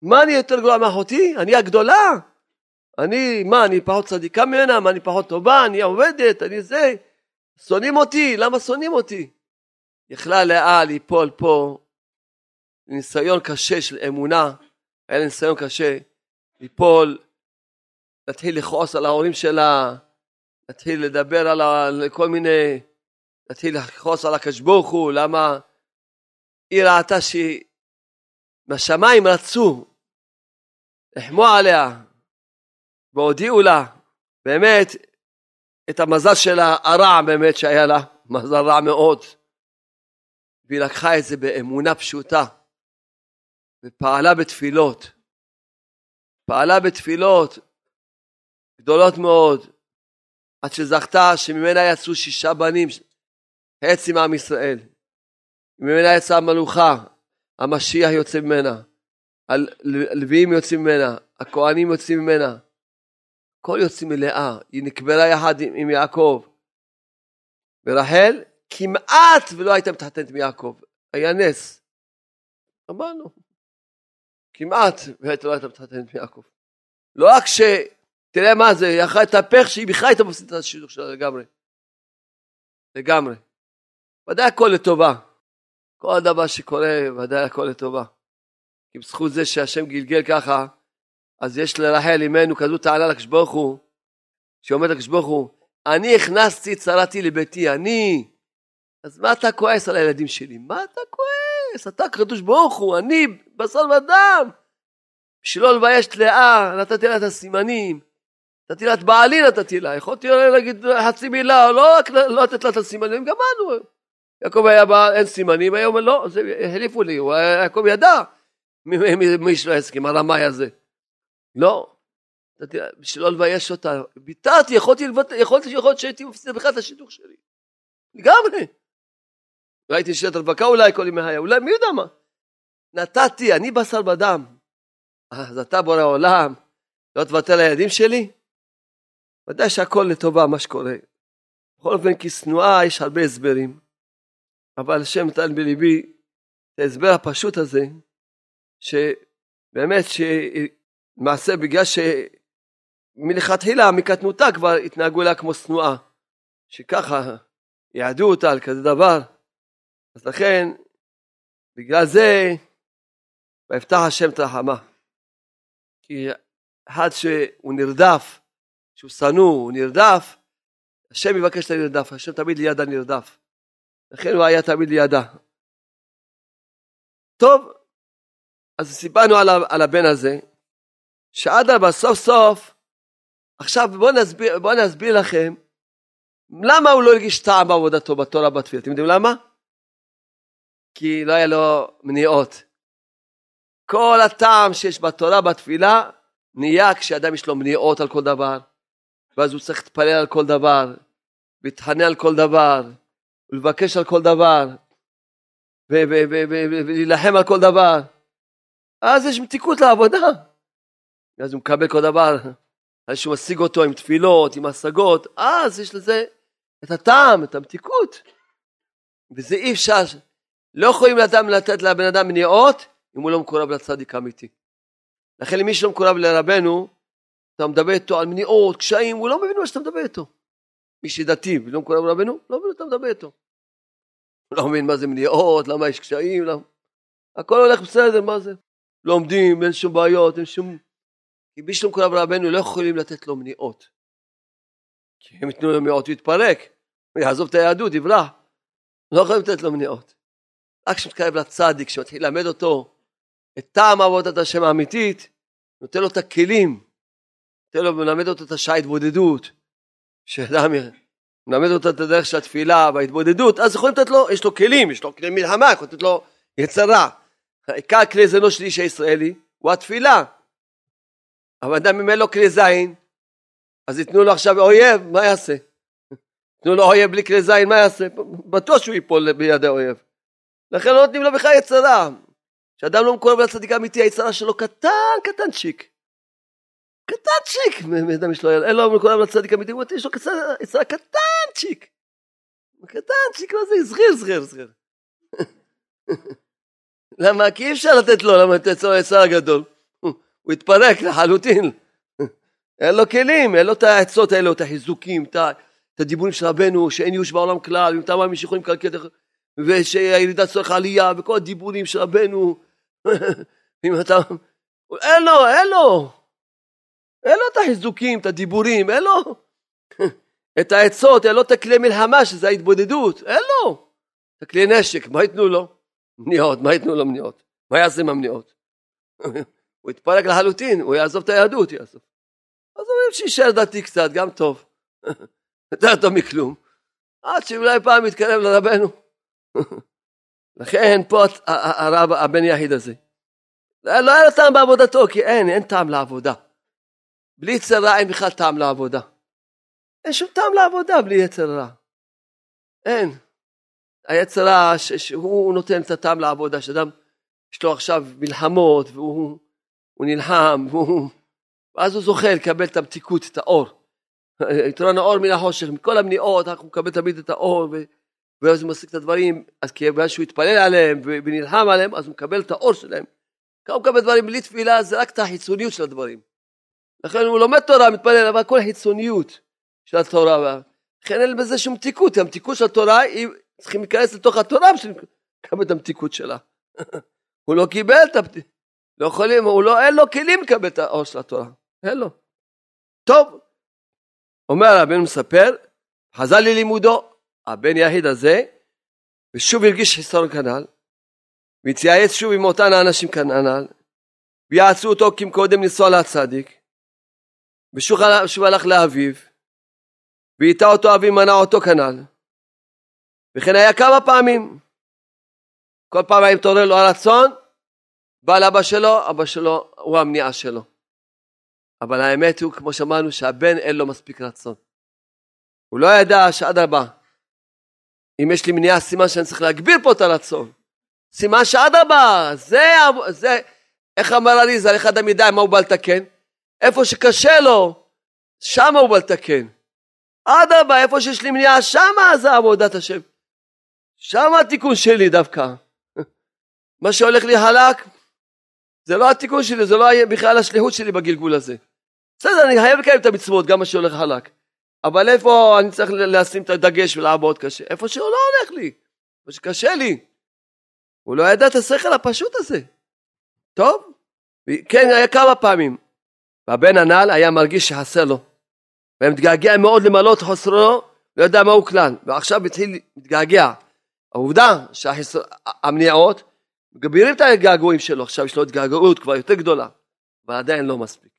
מה, אני יותר גדולה מאחותי? אני הגדולה? אני מה, אני פחות צדיקה ממנה? מה, אני פחות טובה? אני עובדת? אני זה? שונאים אותי? למה שונאים אותי? יכלה לאה ליפול פה ניסיון קשה של אמונה, היה לה ניסיון קשה, ליפול, להתחיל לכעוס על ההורים שלה, להתחיל לדבר על, ה... על כל מיני, להתחיל לכעוס על הקשבוכו, למה היא ראתה שהשמיים רצו, לחמו עליה, והודיעו לה, באמת, את המזל שלה, הרע באמת שהיה לה, מזל רע מאוד, והיא לקחה את זה באמונה פשוטה, ופעלה בתפילות, פעלה בתפילות גדולות מאוד, עד שזכתה שממנה יצאו שישה בנים, חצי מעם ישראל, ממנה יצאה המלוכה, המשיח יוצא ממנה, הלוויים יוצאים ממנה, הכהנים יוצאים ממנה, הכל יוצאים מלאה, היא נקברה יחד עם יעקב, ורחל כמעט ולא הייתה מתחתנת מיעקב, היה נס, אמרנו, כמעט, והייתה לא הייתה מתחתנת מיעקב. לא רק ש... תראה מה זה, היא יכלה את הפך שהיא בכלל הייתה מפסידת את השידוך שלה לגמרי. לגמרי. ודאי הכל לטובה. כל הדבר שקורה, ודאי הכל לטובה. כי בזכות זה שהשם גלגל ככה, אז יש לרחל אימנו כזו טענה לקשבוך הוא, שעומד לקשבוך הוא, אני הכנסתי, צרתי לביתי, אני. אז מה אתה כועס על הילדים שלי? מה אתה כועס? אתה קדוש ברוך הוא, אני בשר ודם. שלא לבייש לאה, נתתי לה את הסימנים. נתתי לה את בעלי, נתתי לה. יכולתי להגיד חצי מילה, לא רק לא לתת לה את הסימנים, גם אנו. יעקב היה בעל, אין סימנים, היום לא, זה החליפו לי, יעקב ידע. מי שלא הסכים, הרמאי הזה. לא. שלא לבייש אותה. ביטרתי, יכולתי שהייתי מפסיד בכלל את השידוך שלי. לגמרי. ראיתי שאלת הדבקה אולי כל ימי היה, אולי מי יודע מה? נתתי, אני בשר בדם. אז אתה בורא העולם, לא תוותר לילדים שלי? ודאי שהכל לטובה מה שקורה. בכל אופן, כסנועה יש הרבה הסברים, אבל השם נתן בליבי את ההסבר הפשוט הזה, שבאמת, שמעשה בגלל שמלכתחילה, מקטנותה כבר התנהגו לה כמו סנועה, שככה יעדו אותה על כזה דבר, אז לכן, בגלל זה, ויפתח השם תרחמה. כי אחד שהוא נרדף, שהוא שנוא, הוא נרדף, השם יבקש לנרדף, השם תמיד ליד הנרדף. לכן הוא היה תמיד לידה. טוב, אז סיפרנו על, על הבן הזה, שעד הבא סוף סוף, עכשיו בואו נסביר, בוא נסביר לכם, למה הוא לא הרגיש טעם בעבודתו בתורה בתפילה? אתם יודעים למה? כי לא היה לו מניעות. כל הטעם שיש בתורה בתפילה נהיה כשאדם יש לו מניעות על כל דבר, ואז הוא צריך להתפלל על כל דבר, להתחנן על כל דבר, ולבקש על כל דבר, ולהילחם על כל דבר, אז יש מתיקות לעבודה, אז הוא מקבל כל דבר, אז שהוא משיג אותו עם תפילות, עם השגות, אז יש לזה את הטעם, את המתיקות, וזה אי אפשר, לא יכולים לאדם לתת לבן אדם מניעות, אם הוא לא מקורב לצדיק אמיתי. לכן אם מישהו לא מקורב לרבנו, אתה מדבר איתו על מניעות, קשיים, הוא לא מבין מה שאתה מדבר איתו. מי שדתי ולא מקורב לרבנו, לא מבין אתה מדבר איתו. הוא לא מבין מה זה מניעות, למה יש קשיים, למה... הכל הולך בסדר, מה זה? לא עומדים, אין שום בעיות, אין שום... אם מישהו לא מקורב לרבנו, לא יכולים לתת לו מניעות. כי הם יתנו לו מניעות, הוא יתפרק, הוא יעזוב את היהדות, יברח. לא יכולים לתת לו מניעות. רק כשמתקרב לצדיק, כשמתחיל ללמד אותו את טעם עבודת השם האמיתית, נותן לו את הכלים, נותן לו מלמד אותו את השעה התבודדות, שאדם מלמד אותו את הדרך של התפילה וההתבודדות, אז יכולים לתת לו, יש לו כלים, יש לו כלי מלחמה, יכולים לתת לו יצרה. העיקר כלי זינו של איש הישראלי, הוא התפילה. אבל אדם אם אין לו כלי זין, אז יתנו לו עכשיו אויב, מה יעשה? יתנו לו אויב בלי כלי זין, מה יעשה? בטוח שהוא ייפול בידי אויב. לכן לא נותנים לו בכלל יצרה. שאדם לא מקורב לצדיק אמיתי, היצרה שלו קטן, קטן צ'יק. קטן צ'יק. מאדם יש לו, אין לו מקורב לצדיק אמיתי, יש לו יצרה קטן צ'יק. קטן צ'יק, מה זה? זכיר, זכיר, זכיר. למה? כי אי אפשר לתת לו, למה לתת לו יצרה גדול. הוא התפרק לחלוטין. אין לו כלים, אין לו את העצות האלה, את החיזוקים, את הדיבורים של רבנו, שאין ייאוש בעולם כלל, ואתה מה משיכולים כלכלת, ושהירידה צורך עלייה, וכל הדיבורים של רבנו, אם אתה, אין לו, אין לו, אין לו את החיזוקים, את הדיבורים, אין לו, את העצות, אין לו את הכלי מלחמה, שזה ההתבודדות, אין לו, את הכלי נשק, מה יתנו לו? מניעות, מה יתנו לו מניעות? מה יעשה עם המניעות? הוא יתפרק לחלוטין, הוא יעזוב את היהדות, יעזוב. אז אומרים שישאר דתי קצת, גם טוב, יותר טוב מכלום, עד שאולי פעם יתקרב לרבנו. לכן פה הרב הבן יחיד הזה לא היה לו טעם בעבודתו, כי אין, אין טעם לעבודה בלי יצר רע, אין בכלל טעם לעבודה, אין שום טעם לעבודה בלי יצר רע, אין. היצר רע שהוא נותן את הטעם לעבודה, שאדם יש לו עכשיו מלחמות והוא נלחם, ואז הוא זוכה לקבל את המתיקות, את האור, יתרון האור מן החושך, מכל המניעות אנחנו מקבל תמיד את האור, ו ואז הוא מסיק את הדברים, אז כיוון שהוא יתפלל עליהם ונלחם עליהם, אז הוא מקבל את האור שלהם. כמה הוא מקבל דברים בלי תפילה, זה רק את החיצוניות של הדברים. לכן הוא לומד תורה, מתפלל, אבל כל החיצוניות של התורה, לכן אין בזה שום מתיקות. המתיקות של התורה, היא צריכים להיכנס לתוך התורה, בשביל לקבל את המתיקות שלה. הוא לא קיבל את המתיקות, לא יכולים, הוא לא, אין לו כלים לקבל את האור של התורה. אין לו. טוב, אומר רבנו מספר, חזר ללימודו, הבן יחיד הזה, ושוב הרגיש חיסרון כנ"ל, והתייעץ שוב עם אותן האנשים כנ"ל, ויעצו אותו כי מקודם ניסו לצדיק, ושוב הלך לאביו, ואיתה אותו אביו מנע אותו כנ"ל, וכן היה כמה פעמים, כל פעם היה מתעורר לו הרצון, בא לאבא שלו, אבא שלו הוא המניעה שלו, אבל האמת הוא, כמו שמענו, שהבן אין לו מספיק רצון, הוא לא ידע שעד הבא, אם יש לי מניעה, סימן שאני צריך להגביר פה את הרצון. סימן שעד הבא, זה, זה, איך אמר אריזה, איך אדם ידע מה הוא בא לתקן? איפה שקשה לו, שמה הוא בא לתקן. עד הבא, איפה שיש לי מניעה, שמה זה עבודת השם. שמה התיקון שלי דווקא. מה שהולך לי חלק, זה לא התיקון שלי, זה לא בכלל השליחות שלי בגלגול הזה. בסדר, אני חייב לקיים את המצוות, גם מה שהולך חלק. אבל איפה אני צריך לשים את הדגש ולעבוד קשה? איפה שהוא לא הולך לי, איפה שקשה לי. הוא לא ידע את השכל הפשוט הזה. טוב? כן, היה כמה פעמים. והבן הנעל היה מרגיש שחסר לו. והם מתגעגע מאוד למלא את חוסרו, לא יודע מה הוא כלל. ועכשיו התחיל להתגעגע. העובדה שהמניעות מגבירים את הגעגועים שלו. עכשיו יש לו התגעגעות כבר יותר גדולה. אבל עדיין לא מספיק.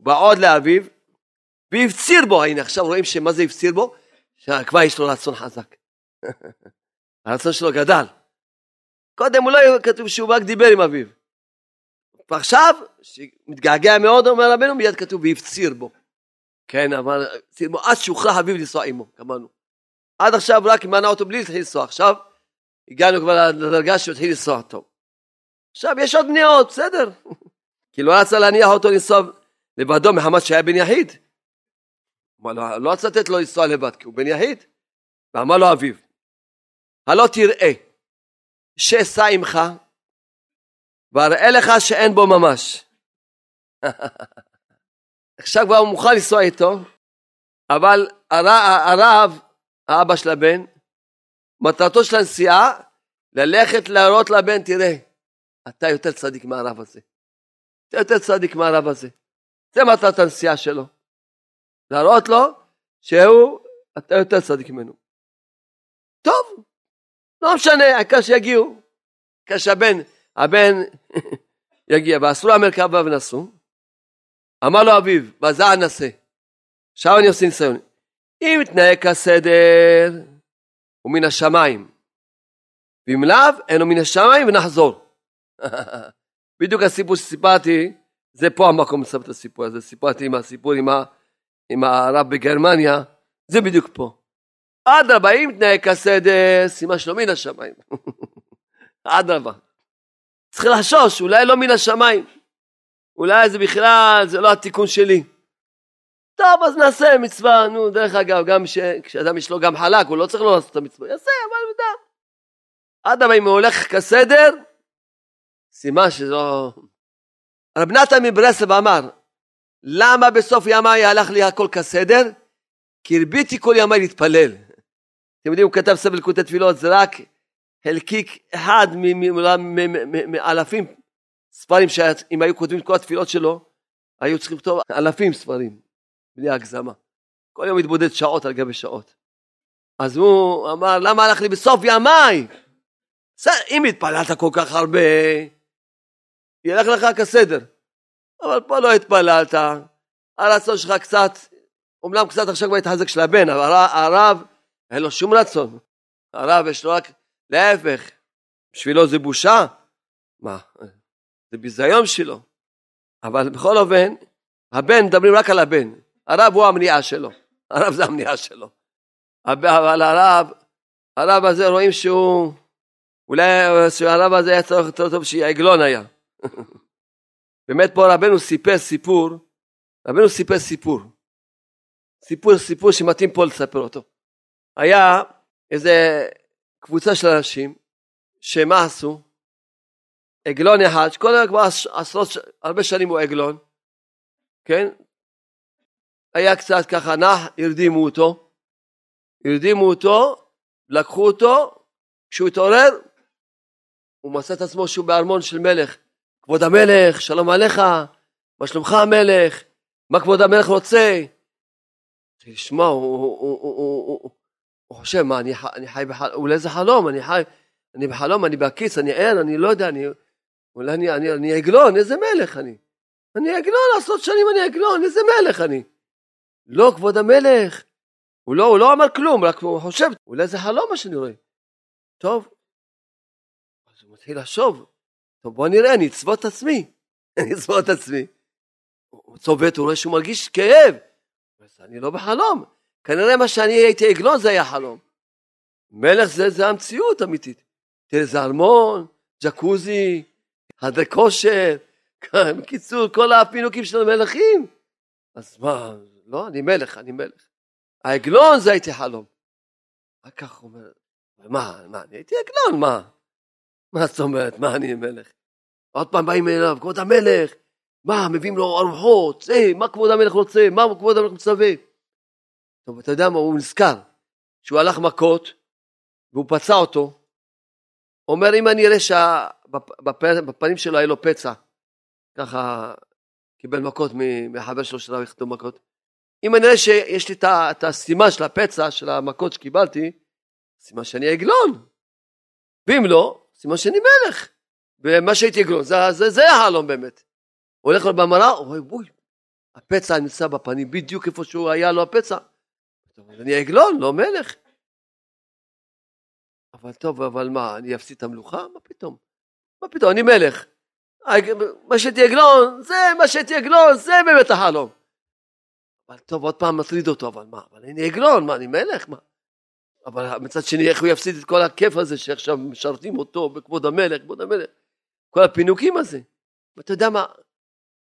ועוד לאביו, והפציר בו, הנה עכשיו רואים שמה זה הפציר בו? שכבר יש לו רצון חזק. הרצון שלו גדל. קודם אולי כתוב שהוא רק דיבר עם אביו. ועכשיו, שמתגעגע מאוד, אומר רבנו, מיד כתוב, והפציר בו. כן, אבל, הפציר בו, אז שוכרח אביו לנסוע עמו, כמובן. עד עכשיו רק מנע אותו בלי להתחיל לנסוע, עכשיו הגענו כבר לדרגה שהתחיל לנסוע טוב. עכשיו, יש עוד מניעות, בסדר? כי לא רצה להניח אותו לנסוע לבדו, מחמת שהיה בן יחיד. לא, לא רצה לתת לו לנסוע לבד, כי הוא בן יחיד. ואמר לו אביו, הלא תראה, שאשא עמך, ואראה לך שאין בו ממש. עכשיו כבר הוא מוכן לנסוע איתו, אבל הרב, האבא של הבן, מטרתו של הנסיעה, ללכת להראות לבן, תראה, אתה יותר צדיק מהרב הזה. אתה יותר צדיק מהרב הזה. זה מטרת הנסיעה שלו. להראות לו, שהוא, אתה יותר צדיק ממנו. טוב, לא משנה, העיקר שיגיעו, העיקר שהבן, הבן יגיע, ועשו לה מרכבה ונסו, אמר לו אביו, וזה אנסה, עכשיו אני עושה ניסיון, אם יתנהג כסדר, הוא מן השמיים, ואם לאו, אינו מן השמיים ונחזור. בדיוק הסיפור שסיפרתי, זה פה המקום לספר את הסיפור הזה, סיפרתי עם הסיפור עם, ה, עם הרב בגרמניה, זה בדיוק פה. עד רבה, אם יתנהג כסדר, סימן שלא מן השמיים. עד רבה. צריך לחשוש, אולי לא מן השמיים, אולי זה בכלל, זה לא התיקון שלי. טוב, אז נעשה מצווה, נו, דרך אגב, גם ש... כשאדם יש לו גם חלק, הוא לא צריך לא לעשות את המצווה, יעשה, אבל נדע. עד אבל אם הוא הולך כסדר, סימן שזו... הרב נתן מברסלב אמר, למה בסוף ימי הלך לי הכל כסדר? כי הרביתי כל ימי להתפלל. אתם יודעים, הוא כתב ספר ליקוטי תפילות, זה רק... חלקיק אחד מאלפים ספרים שאם היו כותבים את כל התפילות שלו, היו צריכים לכתוב אלפים ספרים, בלי הגזמה. כל יום התבודד שעות על גבי שעות. אז הוא אמר, למה הלך לי בסוף ימי? אם התפללת כל כך הרבה, ילך לך כסדר. אבל פה לא התפללת, הרצון שלך קצת, אומנם קצת עכשיו כבר התחזק של הבן, אבל הרב, אין לו שום רצון. הרב יש לו רק... להפך, בשבילו זה בושה, מה, זה ביזיון שלו, אבל בכל אופן, הבן, מדברים רק על הבן, הרב הוא המניעה שלו, הרב זה המניעה שלו, אבל הרב, הרב הזה רואים שהוא, אולי שהרב הזה היה צריך יותר טוב שהעגלון היה, באמת פה רבנו סיפר סיפור, רבנו סיפר סיפור, סיפור סיפור שמתאים פה לספר אותו, היה איזה, קבוצה של אנשים, שמה עשו? עגלון אחד, שכל הרבה כבר עשרות, הרבה שנים הוא עגלון, כן? היה קצת ככה, נח, הרדימו אותו, הרדימו אותו, לקחו אותו, כשהוא התעורר, הוא מצא את עצמו שהוא בארמון של מלך, כבוד המלך, שלום עליך, מה שלומך המלך, מה כבוד המלך רוצה? תשמע, הוא, הוא, הוא, הוא, הוא, הוא חושב, מה, אני חי, אני חי בחלום, אולי זה חלום, אני חי, אני בחלום, אני בהקיץ, אני אין, אני לא יודע, אני, אולי אני, אני, אני אגלון, איזה מלך אני. אני אגלון, לעשות שנים אני אגלון, איזה מלך אני. לא, כבוד המלך. הוא לא, הוא לא אמר כלום, רק הוא חושב, אולי זה חלום מה שאני רואה. טוב, אז הוא מתחיל לשוב. טוב, בוא נראה, אני אצבע את עצמי. אני אצבע את עצמי. הוא צובט, הוא רואה שהוא מרגיש כאב. אני לא בחלום. כנראה מה שאני הייתי עגלון זה היה חלום. מלך זה, זה המציאות אמיתית. תראה, זה ארמון, ג'קוזי, חדר כושר, בקיצור, כל הפינוקים של המלכים. אז מה, לא, אני מלך, אני מלך. העגלון זה הייתי חלום. רק כך הוא אומר, מה, מה, אני הייתי עגלון, מה? מה זאת אומרת, מה אני מלך? עוד פעם באים אליו, כבוד המלך, מה, מביאים לו ארוחות, אה, מה כבוד המלך רוצה, מה כבוד המלך מצווה? טוב, אתה יודע מה, הוא נזכר, שהוא הלך מכות, והוא פצע אותו, אומר, אם אני אראה שבפנים שלו היה לו פצע, ככה קיבל מכות מהחבר שלו שלו, יחתו מכות, אם אני אראה שיש לי את הסימן של הפצע, של המכות שקיבלתי, סימן שאני עגלון, ואם לא, סימן שאני מלך, ומה שהייתי עגלון, זה, זה, זה החלום באמת, הוא הולך לו במראה, אוי בוי, הפצע נמצא בפנים, בדיוק איפה שהוא היה לו הפצע. אני עגלון, לא מלך. אבל טוב, אבל מה, אני אפסיד את המלוכה? מה פתאום? מה פתאום, אני מלך. מה שתיגלון, זה מה שתיגלון, זה באמת החלום. אבל טוב, עוד פעם מטריד אותו, אבל מה? אבל אני אגלון, מה, אני מלך, מה? אבל מצד שני, איך הוא יפסיד את כל הכיף הזה, שעכשיו משרתים אותו בכבוד המלך, כבוד המלך, כל הפינוקים הזה. ואתה יודע מה,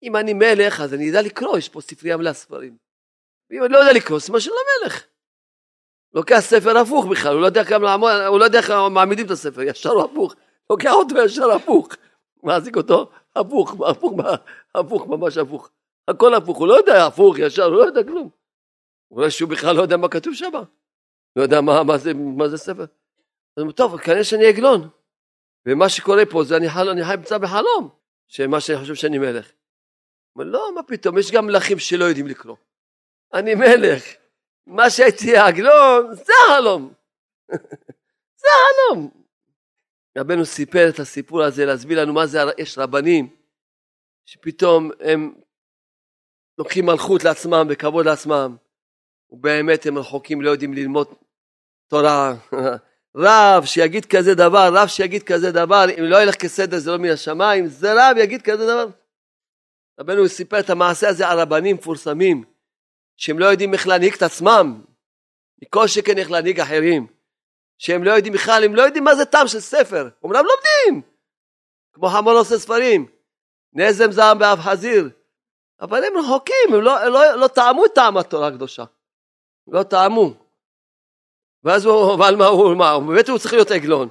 אם אני מלך, אז אני יודע לקרוא, יש פה ספרייה מלאה ספרים. ואם אני לא יודע לקרוא, סימן של המלך. לוקח ספר הפוך בכלל, הוא לא יודע כמה לעמוד, הוא לא יודע איך מעמידים את הספר, ישר הוא הפוך, לוקח אותו ישר הפוך. מעזיק אותו, הפוך, הפוך, הפוך, ממש הפוך. הכל הפוך, הוא לא יודע, הפוך, ישר, הוא לא יודע כלום. אולי שהוא בכלל לא יודע מה כתוב שם. לא יודע מה, מה זה, מה זה ספר. טוב, כנראה שאני אגלון. ומה שקורה פה זה, אני חי, אני חי בצד בחלום, שמה שאני חושב שאני מלך. אבל לא, מה פתאום, יש גם מלכים שלא יודעים לקרוא. אני מלך. מה שהייתי אגלון, זה החלום. זה החלום. רבנו סיפר את הסיפור הזה, להסביר לנו מה זה, יש רבנים, שפתאום הם לוקחים מלכות לעצמם וכבוד לעצמם, ובאמת הם רחוקים, לא יודעים ללמוד תורה. רב שיגיד כזה דבר, רב שיגיד כזה דבר, אם לא ילך כסדר זה לא מן השמיים, זה רב יגיד כזה דבר. רבנו סיפר את המעשה הזה, הרבנים מפורסמים, שהם לא יודעים איך להנהיג את עצמם, מכל שכן איך להנהיג אחרים. שהם לא יודעים בכלל, הם לא יודעים מה זה טעם של ספר, אומנם לומדים, כמו חמור עושה ספרים, נזם זעם באף חזיר, אבל הם רחוקים, הם לא, לא, לא טעמו את טעם התורה הקדושה, לא טעמו, ואז הוא, אבל מה הוא, מה הוא, באמת הוא צריך להיות עגלון,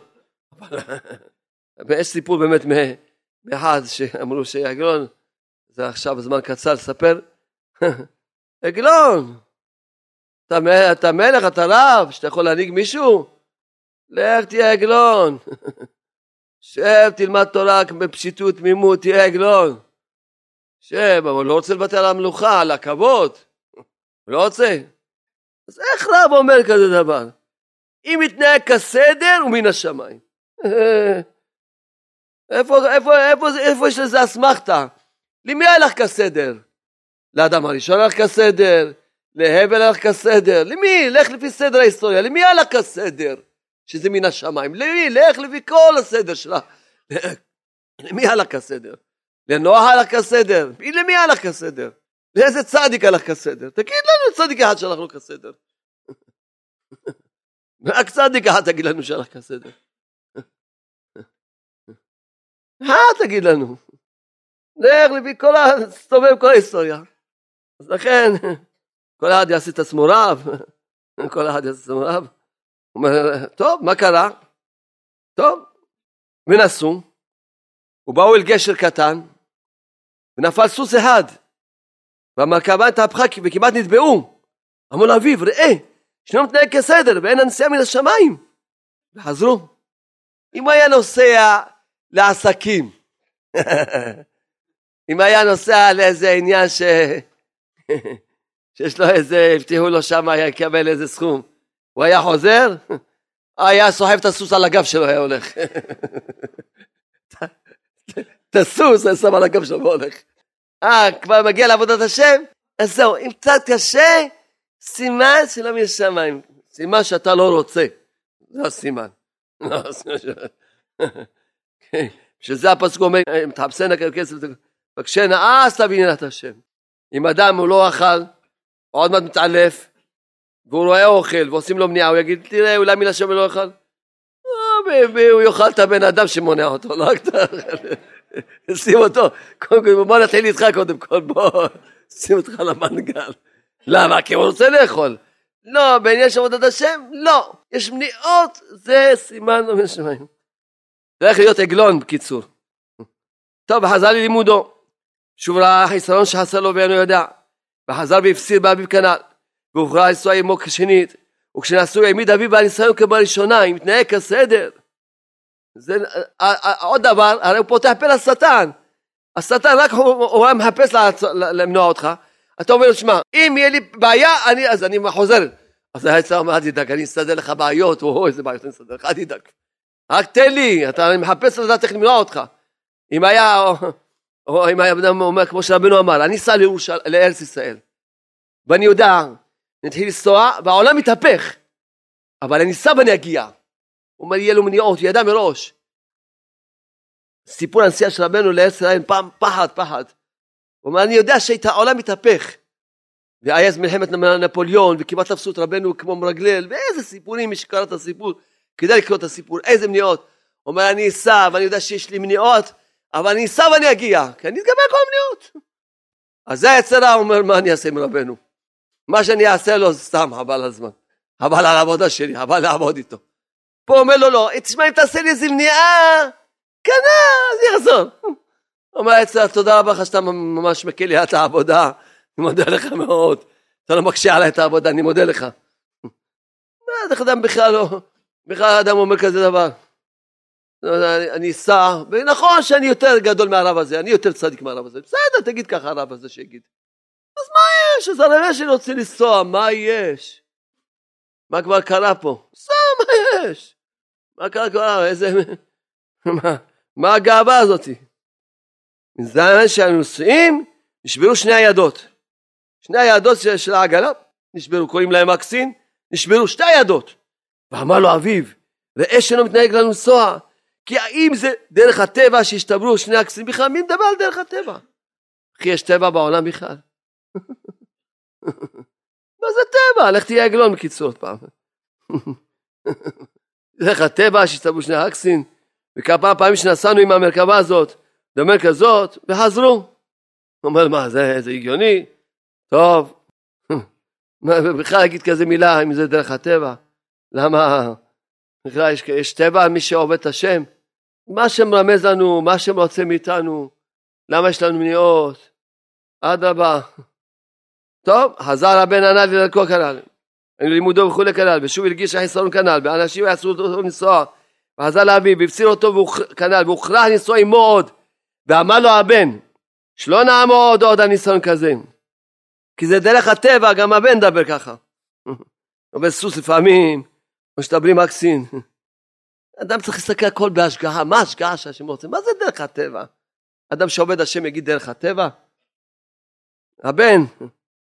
ויש סיפור באמת מאחד, שאמרו שעגלון, זה עכשיו זמן קצר לספר, עגלון, אתה, אתה מלך, אתה רב, שאתה יכול להנהיג מישהו, לך תהיה עגלון, שב תלמד תורה בפשיטות תמימות, תהיה עגלון, שב, אבל לא רוצה לבטל המלוכה, על הכבוד, לא רוצה, אז איך רב אומר כזה דבר? אם יתנהג כסדר הוא מן השמיים, איפה, איפה, איפה, איפה יש לזה אסמכתה? למי הלך כסדר? לאדם הראשון הלך כסדר, להבל הלך כסדר, למי? לך לפי סדר ההיסטוריה, למי הלך כסדר? שזה מן השמיים, למי? לך לפי כל הסדר שלה, למי הלך כסדר? לנוח הלך כסדר, למי הלך כסדר? לאיזה צדיק הלך כסדר? תגיד לנו צדיק אחד שהלך לו כסדר, רק צדיק אחד תגיד לנו שהלך כסדר, אחד תגיד לנו, לך לפי כל הסתובב כל ההיסטוריה, אז לכן, כל אחד יעשה את עצמו רב, כל אחד יעשה את עצמו רב, אומר, טוב, מה קרה? טוב, ונסו, ובאו אל גשר קטן, ונפל סוס אחד, והמרכבה התהפכה וכמעט נטבעו, אמרו לאביו, ראה, שלא מתנהג כסדר, ואין הנסיעה מן השמיים, וחזרו, אם היה נוסע לעסקים, אם היה נוסע לאיזה עניין ש... שיש לו איזה, הבטיחו לו שם, היה יקבל איזה סכום, הוא היה חוזר, היה סוחב את הסוס על הגב שלו, היה הולך. את הסוס, היה שם על הגב שלו, והולך. אה, כבר מגיע לעבודת השם? אז זהו, אם קצת קשה, סימן שלא מן השמיים. סימן שאתה לא רוצה. זה הסימן. שזה הפסוק אומר, אם תחפשנה כסף, בקשנה, אז תביני את השם. אם אדם הוא לא אכל, עוד מעט מתעלף, והוא רואה אוכל, ועושים לו מניעה, הוא יגיד, תראה, אולי מילה שם לא אוכל. הוא יאכל את הבן אדם שמונע אותו, לא רק אתה. שים אותו, קודם כל, בוא נתחיל איתך קודם כל, בוא, שים אותך למנגל. למה? כי הוא רוצה לאכול. לא, בעניין של עבודת השם, לא. יש מניעות, זה סימן לא מן שמיים. צריך להיות עגלון, בקיצור. טוב, וחזר ללימודו. שוב ראה חיסרון שחסר לו ואינו יודע. וחזר והפסיר באביב כנעל. והוכרע לנסוע עמו כשנית, וכשנסעו העמיד אביו והניסיון כבראשונה, אם מתנהג כסדר. זה עוד דבר, הרי הוא פותח פה לשטן, השטן רק הוא מחפש למנוע אותך, אתה אומר לו, שמע, אם יהיה לי בעיה, אז אני חוזר, אז היה צריך לומר, אל תדאג, אני אסדר לך בעיות, או איזה בעיות, אני אסדר לך, אל תדאג, רק תן לי, אני מחפש לדעת איך למנוע אותך, אם היה, או אם היה אדם אומר, כמו שרבנו אמר, אני אסע לארץ ישראל, ואני יודע, נתחיל לנסוע, והעולם מתהפך, אבל אני סבא נגיע, הוא אומר, יהיה לו מניעות, הוא ידע מראש, סיפור הנסיעה של רבנו לארץ ישראל, פעם פחד, פחד. הוא אומר, אני יודע שהעולם מתהפך. והיה אז מלחמת נפוליאון, וכמעט תפסו את רבנו כמו מרגלל, ואיזה סיפורים, מי שקרא את הסיפור, כדאי לקרוא את הסיפור, איזה מניעות. הוא אומר, אני אסע, ואני יודע שיש לי מניעות, אבל אני אסע ואני אגיע, כי אני אתגבר כל המניעות. אז זה היצרה, הוא אומר, מה אני אעשה עם רבנו? מה שאני אעשה לו, סתם, הבא לזמן. הבא לעבודה שלי, הבא לעבוד איתו. פה אומר לו, לא, תשמע, אם תעשה לי איזה מניעה, קנה, אז יחזור. הוא אומר, היצרה, תודה רבה לך, שאתה ממש מקל לי את העבודה, אני מודה לך מאוד. אתה לא מקשה עליי את העבודה, אני מודה לך. מה, איך אדם בכלל לא, בכלל האדם אומר כזה דבר. אני אסע, ונכון שאני יותר גדול מהרב הזה, אני יותר צדיק מהרב הזה. בסדר, תגיד ככה הרב הזה שיגיד. אז מה יש? אז הרב שאני רוצה לנסוע, מה יש? מה כבר קרה פה? סע, מה יש? מה קרה כבר? איזה... מה, מה הגאווה הזאת? זה האמת שאנו נוסעים, נשברו שני הידות. שני הידות של העגלה, נשברו, קוראים להם מקסין, נשברו שתי הידות. ואמר לו אביו, ראה שלא מתנהג לנו סוהר, כי האם זה דרך הטבע שהשתברו שני הקסים בכלל? מי מדבר על דרך הטבע? כי יש טבע בעולם בכלל. מה זה טבע? לך תהיה עגלון בקיצור עוד פעם. דרך הטבע שהשתברו שני הקסים, וכמה פעמים שנסענו עם המרכבה הזאת, במרכזות, וחזרו. אומר, מה, זה, זה הגיוני? טוב. בכלל להגיד כזה מילה, אם זה דרך הטבע. למה? בכלל יש, יש טבע, מי שעובד את השם. מה שמרמז לנו, מה שמרוצה מאיתנו. למה יש לנו מניעות? עד הבא. טוב, חזר הבן ענה לדרכו כנל. לימודו וכולי כנל, ושוב הרגיש החיסרון כנל, ואנשים יעשו אותו לנסוע. וחזר לאביו, והפסיר אותו כנל, והוכרח לנסוע עמו עוד. ואמר לו הבן, שלא נעמוד עוד על ניסיון כזה. כי זה דרך הטבע, גם הבן דבר ככה. עובד סוס לפעמים, או שתבלי מקסין. אדם צריך להסתכל הכל בהשגעה. מה ההשגעה שהשם רוצה? מה זה דרך הטבע? אדם שעובד השם יגיד דרך הטבע? הבן,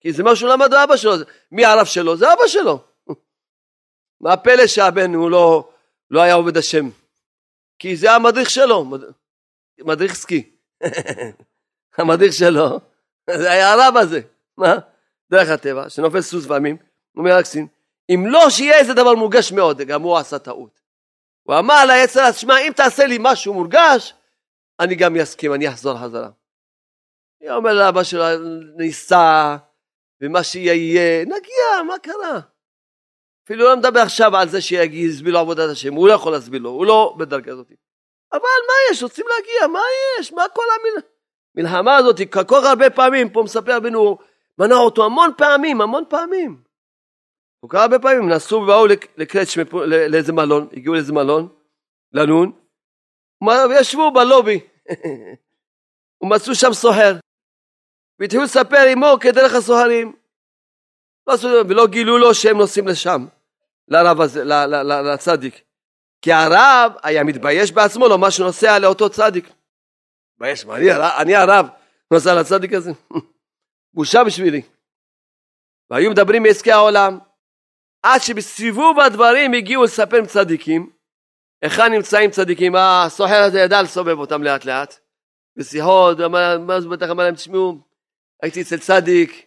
כי זה משהו למד אבא שלו. מי הרב שלו? זה אבא שלו. מה הפלא שהבן הוא לא, לא היה עובד השם? כי זה המדריך שלו. מד... מדריך סקי. המדריך שלו, זה היה הרב הזה, מה? דרך הטבע, שנופל סוס ועמים, אומר הקסין, אם לא שיהיה איזה דבר מורגש מאוד, גם הוא עשה טעות. הוא אמר לה, יצא, שמע, אם תעשה לי משהו מורגש, אני גם יסכים, אני אחזור חזרה. היא אומר לאבא שלו, ניסה, ומה שיהיה, נגיע, מה קרה? אפילו לא מדבר עכשיו על זה שיסביר לו עבודת השם, הוא לא יכול להסביר לו, הוא לא בדרגה הזאת. אבל מה יש, רוצים להגיע, מה יש, מה כל המילה? מלחמה הזאת, כל הרבה פעמים, פה מספר רבנו, מנע אותו המון פעמים, המון פעמים. כל הרבה פעמים, נסעו ובאו לקרץ' לאיזה מלון, הגיעו לאיזה מלון, לנון, וישבו בלובי, ומצאו שם סוחר, והתחילו לספר עמו כדרך הסוחרים, ולא גילו לו שהם נוסעים לשם, לרב הזה, לצדיק, כי הרב היה מתבייש בעצמו, לא מה שנוסע לאותו צדיק, ויש מה, אני הרב, נוסע לצדיק הזה, בושה בשבילי. והיו מדברים מעסקי העולם, עד שבסיבוב הדברים הגיעו לספר עם צדיקים, איך נמצאים צדיקים, הסוחר הזה ידע לסובב אותם לאט לאט, בשיחות, מה זה בטח אמר להם, תשמעו, הייתי אצל צדיק,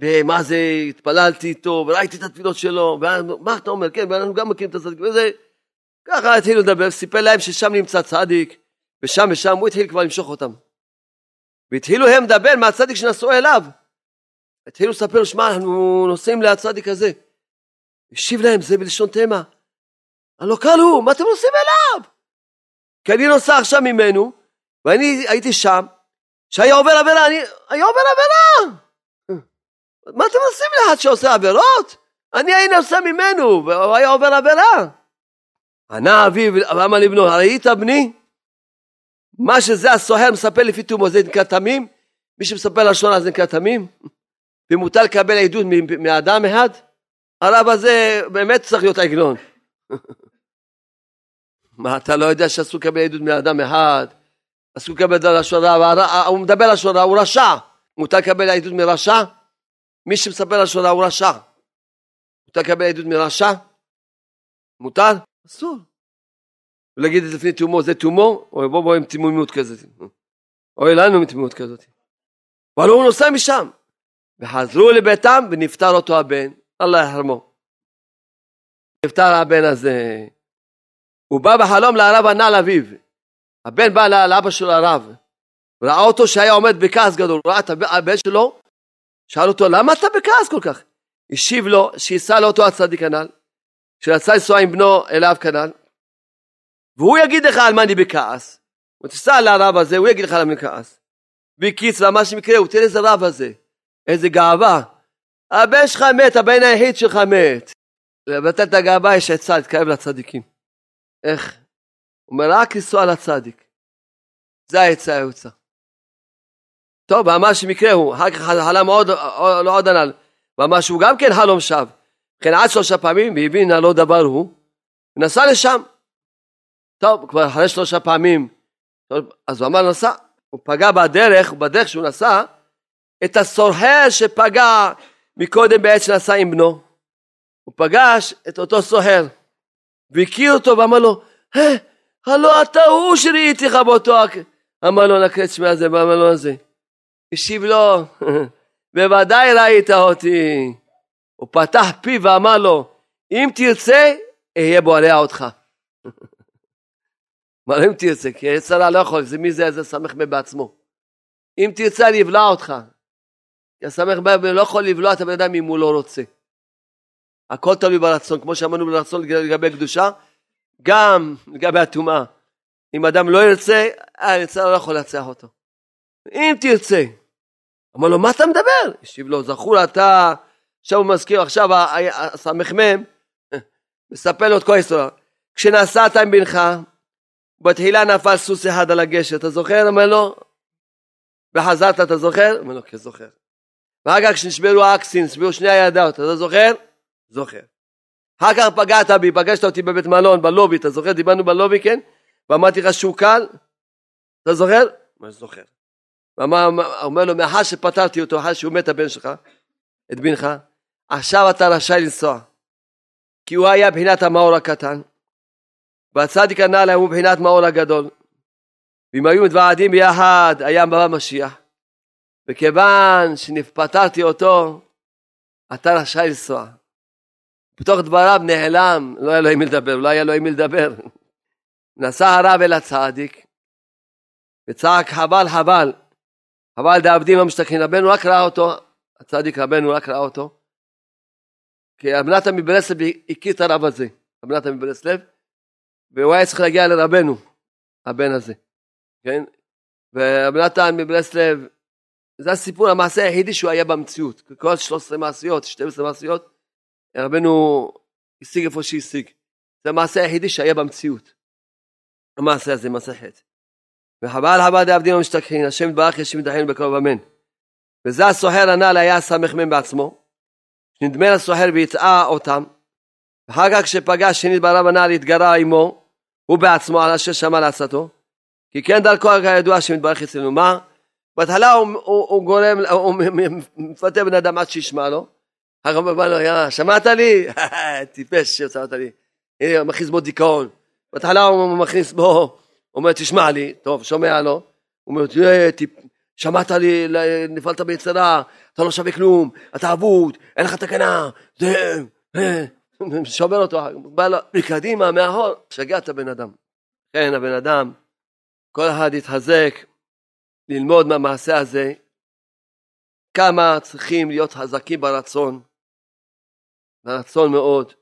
ומה זה, התפללתי איתו, וראיתי את התפילות שלו, ומה אתה אומר, כן, ואנחנו גם מכירים את הצדיק, וזה, ככה התחילו לדבר, סיפר להם ששם נמצא צדיק, ושם ושם הוא התחיל כבר למשוך אותם. והתחילו הם לדבר מהצדיק שנסעו אליו. התחילו לספר, שמע, אנחנו נוסעים להצדיק הזה. השיב להם, זה בלשון תמה. הלא קל הוא, מה אתם נוסעים אליו? כי אני נוסע עכשיו ממנו, ואני הייתי שם, שהיה עובר עבירה, אני, היה עובר עבירה. מה אתם נוסעים לאחד שעושה עבירות? אני הייתי נוסע ממנו, והיה עובר עבירה. ענה אביו, אמר לבנו, הראית בני? מה שזה הסוהר מספר לפי תומו, זה נקרא תמים, מי שמספר לשונה זה נקרא תמים, ומותר לקבל עידוד מאדם אחד, הרב הזה באמת צריך להיות עגלון. מה, אתה לא יודע שאסור לקבל עידוד מאדם אחד, אסור לקבל לשונה, הוא מדבר לשונה, הוא רשע, מותר לקבל עידוד מרשע, מי שמספר לשונה הוא רשע, מותר לקבל עידוד מרשע, מותר? אסור. ולהגיד את זה לפני תאומו, זה תאומו, או בוא בוא עם תמימות כזאת, או אלינו עם תמימות כזאת. אבל הוא נוסע משם, וחזרו לביתם ונפטר אותו הבן, אללה יחרמו. נפטר הבן הזה, הוא בא בחלום לערב ענה לאביו, הבן בא לאבא שלו ערב, ראה אותו שהיה עומד בכעס גדול, ראה את הבן שלו, שאל אותו, למה אתה בכעס כל כך? השיב לו, שיסע לאותו הצדיק הנ"ל, שרצה לנסוע עם בנו אליו כנ"ל, והוא יגיד לך על מה אני בכעס, הוא תסע לרב הזה, הוא יגיד לך על מה אני בכעס, בקיצור, מה שמקרה, הוא תראה איזה רב הזה, איזה גאווה, הבן שלך מת, הבן היחיד שלך מת, לבטל את הגאווה יש עצה, להתקרב לצדיקים, איך? הוא אומר, רק לנסוע לצדיק, זה העצה היוצא. טוב, מה שמקרה הוא, אחר כך חלם עוד, לא עוד הנ"ל, ממש הוא גם כן חלום שב, כן עד שלושה פעמים, והבין הלא דבר הוא, ונסע לשם, טוב, כבר אחרי שלושה פעמים, אז הוא אמר נסע, הוא פגע בדרך, בדרך שהוא נסע, את הסוהר שפגע מקודם בעת שנסע עם בנו, הוא פגש את אותו סוהר, והכיר אותו ואמר לו, הלא אתה הוא שראיתי לך באותו, אמר לו נקרא את שמי הזה, אמר לו הזה, השיב לו, בוודאי ראית אותי, הוא פתח פי ואמר לו, אם תרצה, אהיה בורע אותך. מה אם תרצה? כי יצרה לא יכול, זה מי זה, זה סמך בעצמו. אם תרצה, אני אבלע אותך. כי הסמך לא יכול לבלוע את הבן אדם אם הוא לא רוצה. הכל תלוי ברצון, כמו שאמרנו ברצון לגבי קדושה, גם לגבי הטומאה. אם אדם לא ירצה, היצרה לא יכול להצליח אותו. אם תרצה, אמר לו, מה אתה מדבר? השיב לו, זכור אתה, עכשיו הוא מזכיר, עכשיו המחמם, מספר לו את כל ההיסטוריה, כשנסעת עם בנך, בתחילה נפל סוס אחד על הגשר, אתה זוכר? אמר לו, וחזרת, אתה זוכר? אמר לו, כן, זוכר. ואחר כך כשנשברו האקסים, נשברו שני הידעות, אתה זוכר? זוכר. אחר כך פגעת בי, פגשת אותי בבית מלון, בלובי, אתה זוכר? דיברנו בלובי, כן? ואמרתי לך שהוא קל, אתה זוכר? מה זוכר? אומר לו, מאחר שפטרתי אותו, אחר שהוא מת הבן שלך, את בנך, עכשיו אתה רשאי לנסוע, כי הוא היה בחינת המאור הקטן, והצדיק הנ"ל הוא בחינת מאור הגדול, ואם היו מתוועדים ביחד, היה בא משיח, וכיוון שנפטרתי אותו, אתה רשאי לנסוע, בתוך דבריו נעלם, לא היה לו עם מי לדבר, לא היה לו עם מי לדבר, נסע הרב אל הצדיק, וצעק חבל חבל, אבל דעבדים המשתכחין, רבנו רק ראה אותו, הצדיק רבנו רק ראה אותו, כי הרב נתן מברסלב הכיר את הרב הזה, הרב נתן מברסלב, והוא היה צריך להגיע לרבנו, הבן הזה, כן? והרב נתן מברסלב, זה הסיפור, המעשה היחידי שהוא היה במציאות, כל שלוש עשרה מעשיות, שתים עשרה מעשיות, רבנו השיג איפה שהשיג, זה המעשה היחידי שהיה במציאות, המעשה הזה, מעשה חטא. וחבל חבל דעבדים המשתכחין, השם יתברך יש מתחיינו בקרוב אמן. וזה הסוהר הנ"ל היה סמ"ם בעצמו, שנדמה לסוהר והטעה אותם, ואחר כך כשפגש שנית ברב הנ"ל התגרה עמו, הוא בעצמו על אשר שמע לעצתו, כי כן דרכו הידוע שמתברך אצלנו, מה? בהתחלה הוא, הוא, הוא גורם, הוא מפתה בן אדם עד שישמע לו, אחר כך אמר לו, יא, שמעת לי? טיפש ששמעת לי, הנה, מכניס בו דיכאון, בהתחלה הוא מכניס בו, הוא אומר, תשמע לי, טוב, שומע לו, הוא אומר, שמעת לי, נפלת ביצרה, אתה לא שווה כלום, אתה עבוד, אין לך תקנה, זה, שומע אותו, בא לו, מקדימה, מאחור, שגע את הבן אדם. כן, הבן אדם, כל אחד יתחזק, ללמוד מהמעשה הזה, כמה צריכים להיות חזקים ברצון, ברצון מאוד,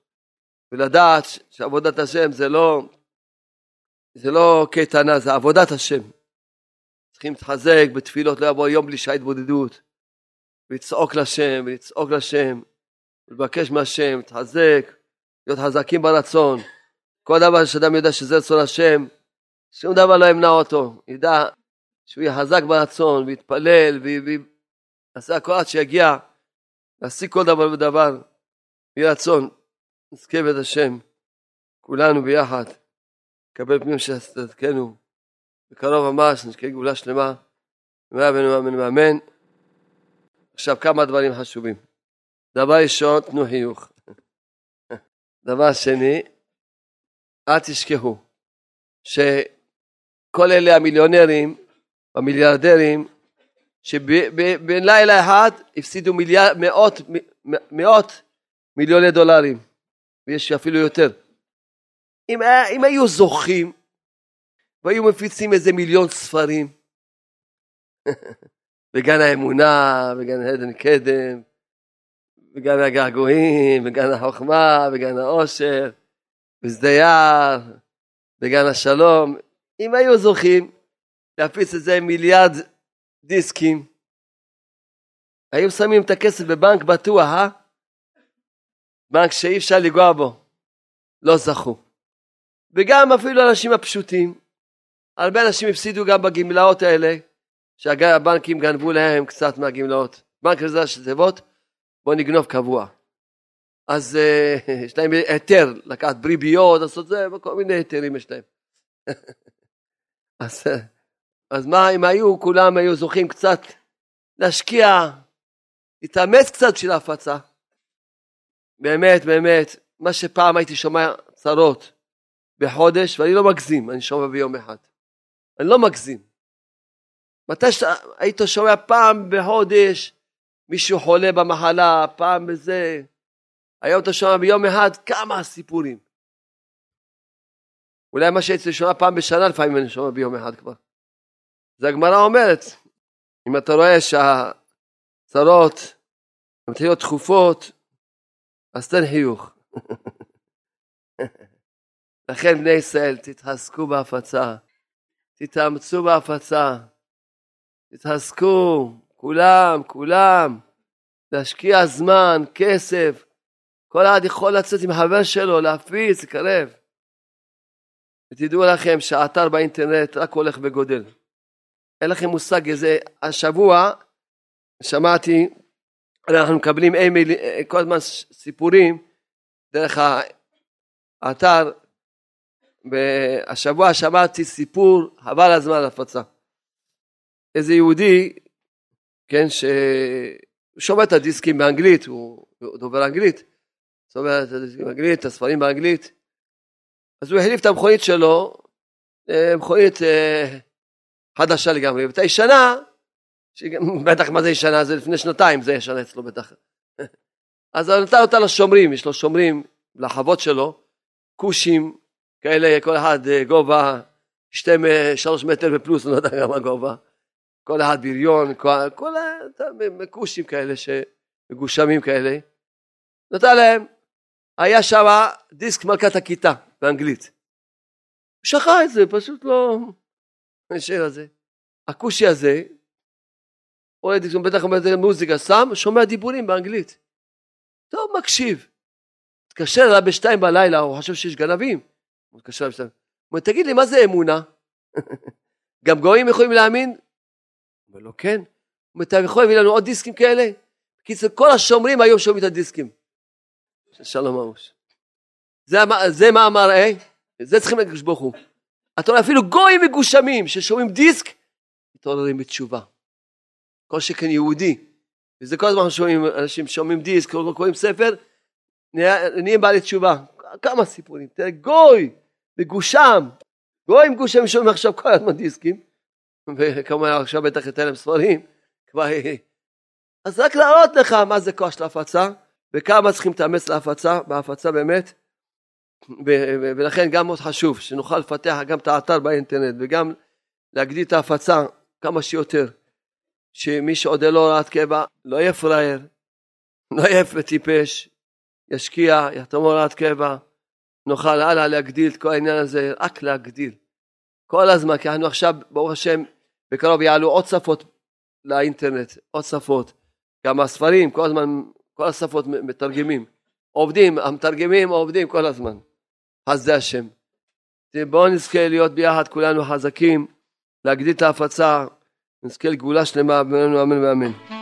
ולדעת שעבודת השם זה לא, זה לא קטנה, זה עבודת השם. צריכים להתחזק בתפילות, לא יבוא יום בלי שעה התבודדות, ולצעוק לשם, ולצעוק לשם, ולבקש מהשם, להתחזק, להיות חזקים ברצון. כל דבר שאדם יודע שזה רצון השם, שום דבר לא ימנע אותו, ידע שהוא יהיה חזק ברצון, ויתפלל, ויעשה הכל עד שיגיע, להשיג כל דבר ודבר, יהיה רצון, נזכה בית השם, כולנו ביחד. קבל פנים שתדכנו, בקרוב ממש, נזכה גאולה שלמה, אמר אבינו אמן ואמן. עכשיו כמה דברים חשובים. דבר ראשון, תנו חיוך. דבר שני, אל תשכחו, שכל אלה המיליונרים והמיליארדרים שבין לילה אחד הפסידו מיליאר, מאות, מאות מיליוני דולרים, ויש אפילו יותר. אם, אם היו זוכים והיו מפיצים איזה מיליון ספרים בגן האמונה, בגן עדן קדם, בגן הגעגועים, בגן החוכמה, בגן העושר, בשדה יער, בגן השלום, אם היו זוכים להפיץ את זה מיליארד דיסקים, היו שמים את הכסף בבנק בטוח, אה? בנק שאי אפשר לגוע בו, לא זכו. וגם אפילו אנשים הפשוטים, הרבה אנשים הפסידו גם בגמלאות האלה, שהבנקים גנבו להם קצת מהגמלאות. בנק רזרבה של תיבות, בוא נגנוב קבוע. אז uh, יש להם היתר, לקחת בריביות, לעשות זה, וכל מיני היתרים יש להם. אז, אז מה אם היו, כולם היו זוכים קצת להשקיע, להתאמץ קצת של ההפצה. באמת, באמת, מה שפעם הייתי שומע צרות בחודש, ואני לא מגזים, אני שומע ביום אחד. אני לא מגזים. מתי שהיית שומע פעם בחודש, מישהו חולה במחלה, פעם בזה, היום אתה שומע ביום אחד כמה סיפורים. אולי מה שהייתי שומע פעם בשנה, לפעמים אני שומע ביום אחד כבר. זה הגמרא אומרת, אם אתה רואה שהצרות, הן תהיות תכופות, אז תן חיוך. לכן בני ישראל, תתחזקו בהפצה, תתאמצו בהפצה, תתחזקו, כולם, כולם, להשקיע זמן, כסף, כל אחד יכול לצאת עם חבר שלו, להפיץ, לקרב. ותדעו לכם שהאתר באינטרנט רק הולך וגודל. אין לכם מושג איזה, השבוע שמעתי, אנחנו מקבלים אימייל, כל הזמן סיפורים, דרך האתר, והשבוע שמעתי סיפור, חבל הזמן הפצה. איזה יהודי, כן, ששומע את הדיסקים באנגלית, הוא דובר אנגלית, שומע את הדיסקים באנגלית, את הספרים באנגלית, אז הוא החליף את המכונית שלו, מכונית חדשה לגמרי, ואת הישנה, בטח מה זה ישנה, זה לפני שנתיים זה ישנה אצלו בטח, אז הוא נתן אותה לשומרים, יש לו שומרים לחוות שלו, קושים כאלה, כל אחד גובה, שתיים שלוש מטר ופלוס, לא יודע כמה גובה, כל אחד בריון, כל, כל מקושים כאלה, מגושמים כאלה, נתן להם, היה שם דיסק מלכת הכיתה, באנגלית, שכה את זה, פשוט לא, נשאר הזה, הקושי הזה, עולה דיסק, בטח אומר, מוזיקה שם, שומע דיבורים באנגלית, טוב, מקשיב, התקשר אליו בשתיים בלילה, הוא חושב שיש גנבים, הוא התקשר אליו בשתיים, הוא אומר, תגיד לי, מה זה אמונה? גם גויים יכולים להאמין? אבל לא כן, אתה יכול להביא לנו עוד דיסקים כאלה? כי אצל כל השומרים היום שומעים את הדיסקים. שלום ארוש. זה, זה מה אמר, אה? זה צריכים לקדוש ברוך הוא. אתה רואה אפילו גויים מגושמים ששומעים דיסק, מתעוררים בתשובה. כל שכן יהודי, וזה כל הזמן שומעים, אנשים שומעים דיסק, קוראים ספר, נהיים בעלי תשובה. כמה סיפורים, תראה גוי מגושם, גוי מגושם שומעים עכשיו כל הזמן דיסקים, וכמובן עכשיו בטח יתן להם ספרים, כבר... אז רק להראות לך מה זה כוח של ההפצה, וכמה צריכים להתאמץ להפצה, בהפצה באמת, ו- ולכן גם מאוד חשוב, שנוכל לפתח גם את האתר באינטרנט, וגם להגדיל את ההפצה כמה שיותר, שמי שעוד לא רעת קבע, לא יהיה פראייר, לא יהיה טיפש, ישקיע, יתמור רעת קבע, נוכל הלאה להגדיל את כל העניין הזה, רק להגדיל. כל הזמן, כי אנחנו עכשיו, ברוך השם, בקרוב יעלו עוד שפות לאינטרנט, עוד שפות, גם הספרים, כל הזמן, כל השפות מתרגמים, עובדים, המתרגמים עובדים כל הזמן, אז זה השם. בואו נזכה להיות ביחד כולנו חזקים, להגדיל את ההפצה, נזכה לגאולה שלמה, אמן ואמן ואמן.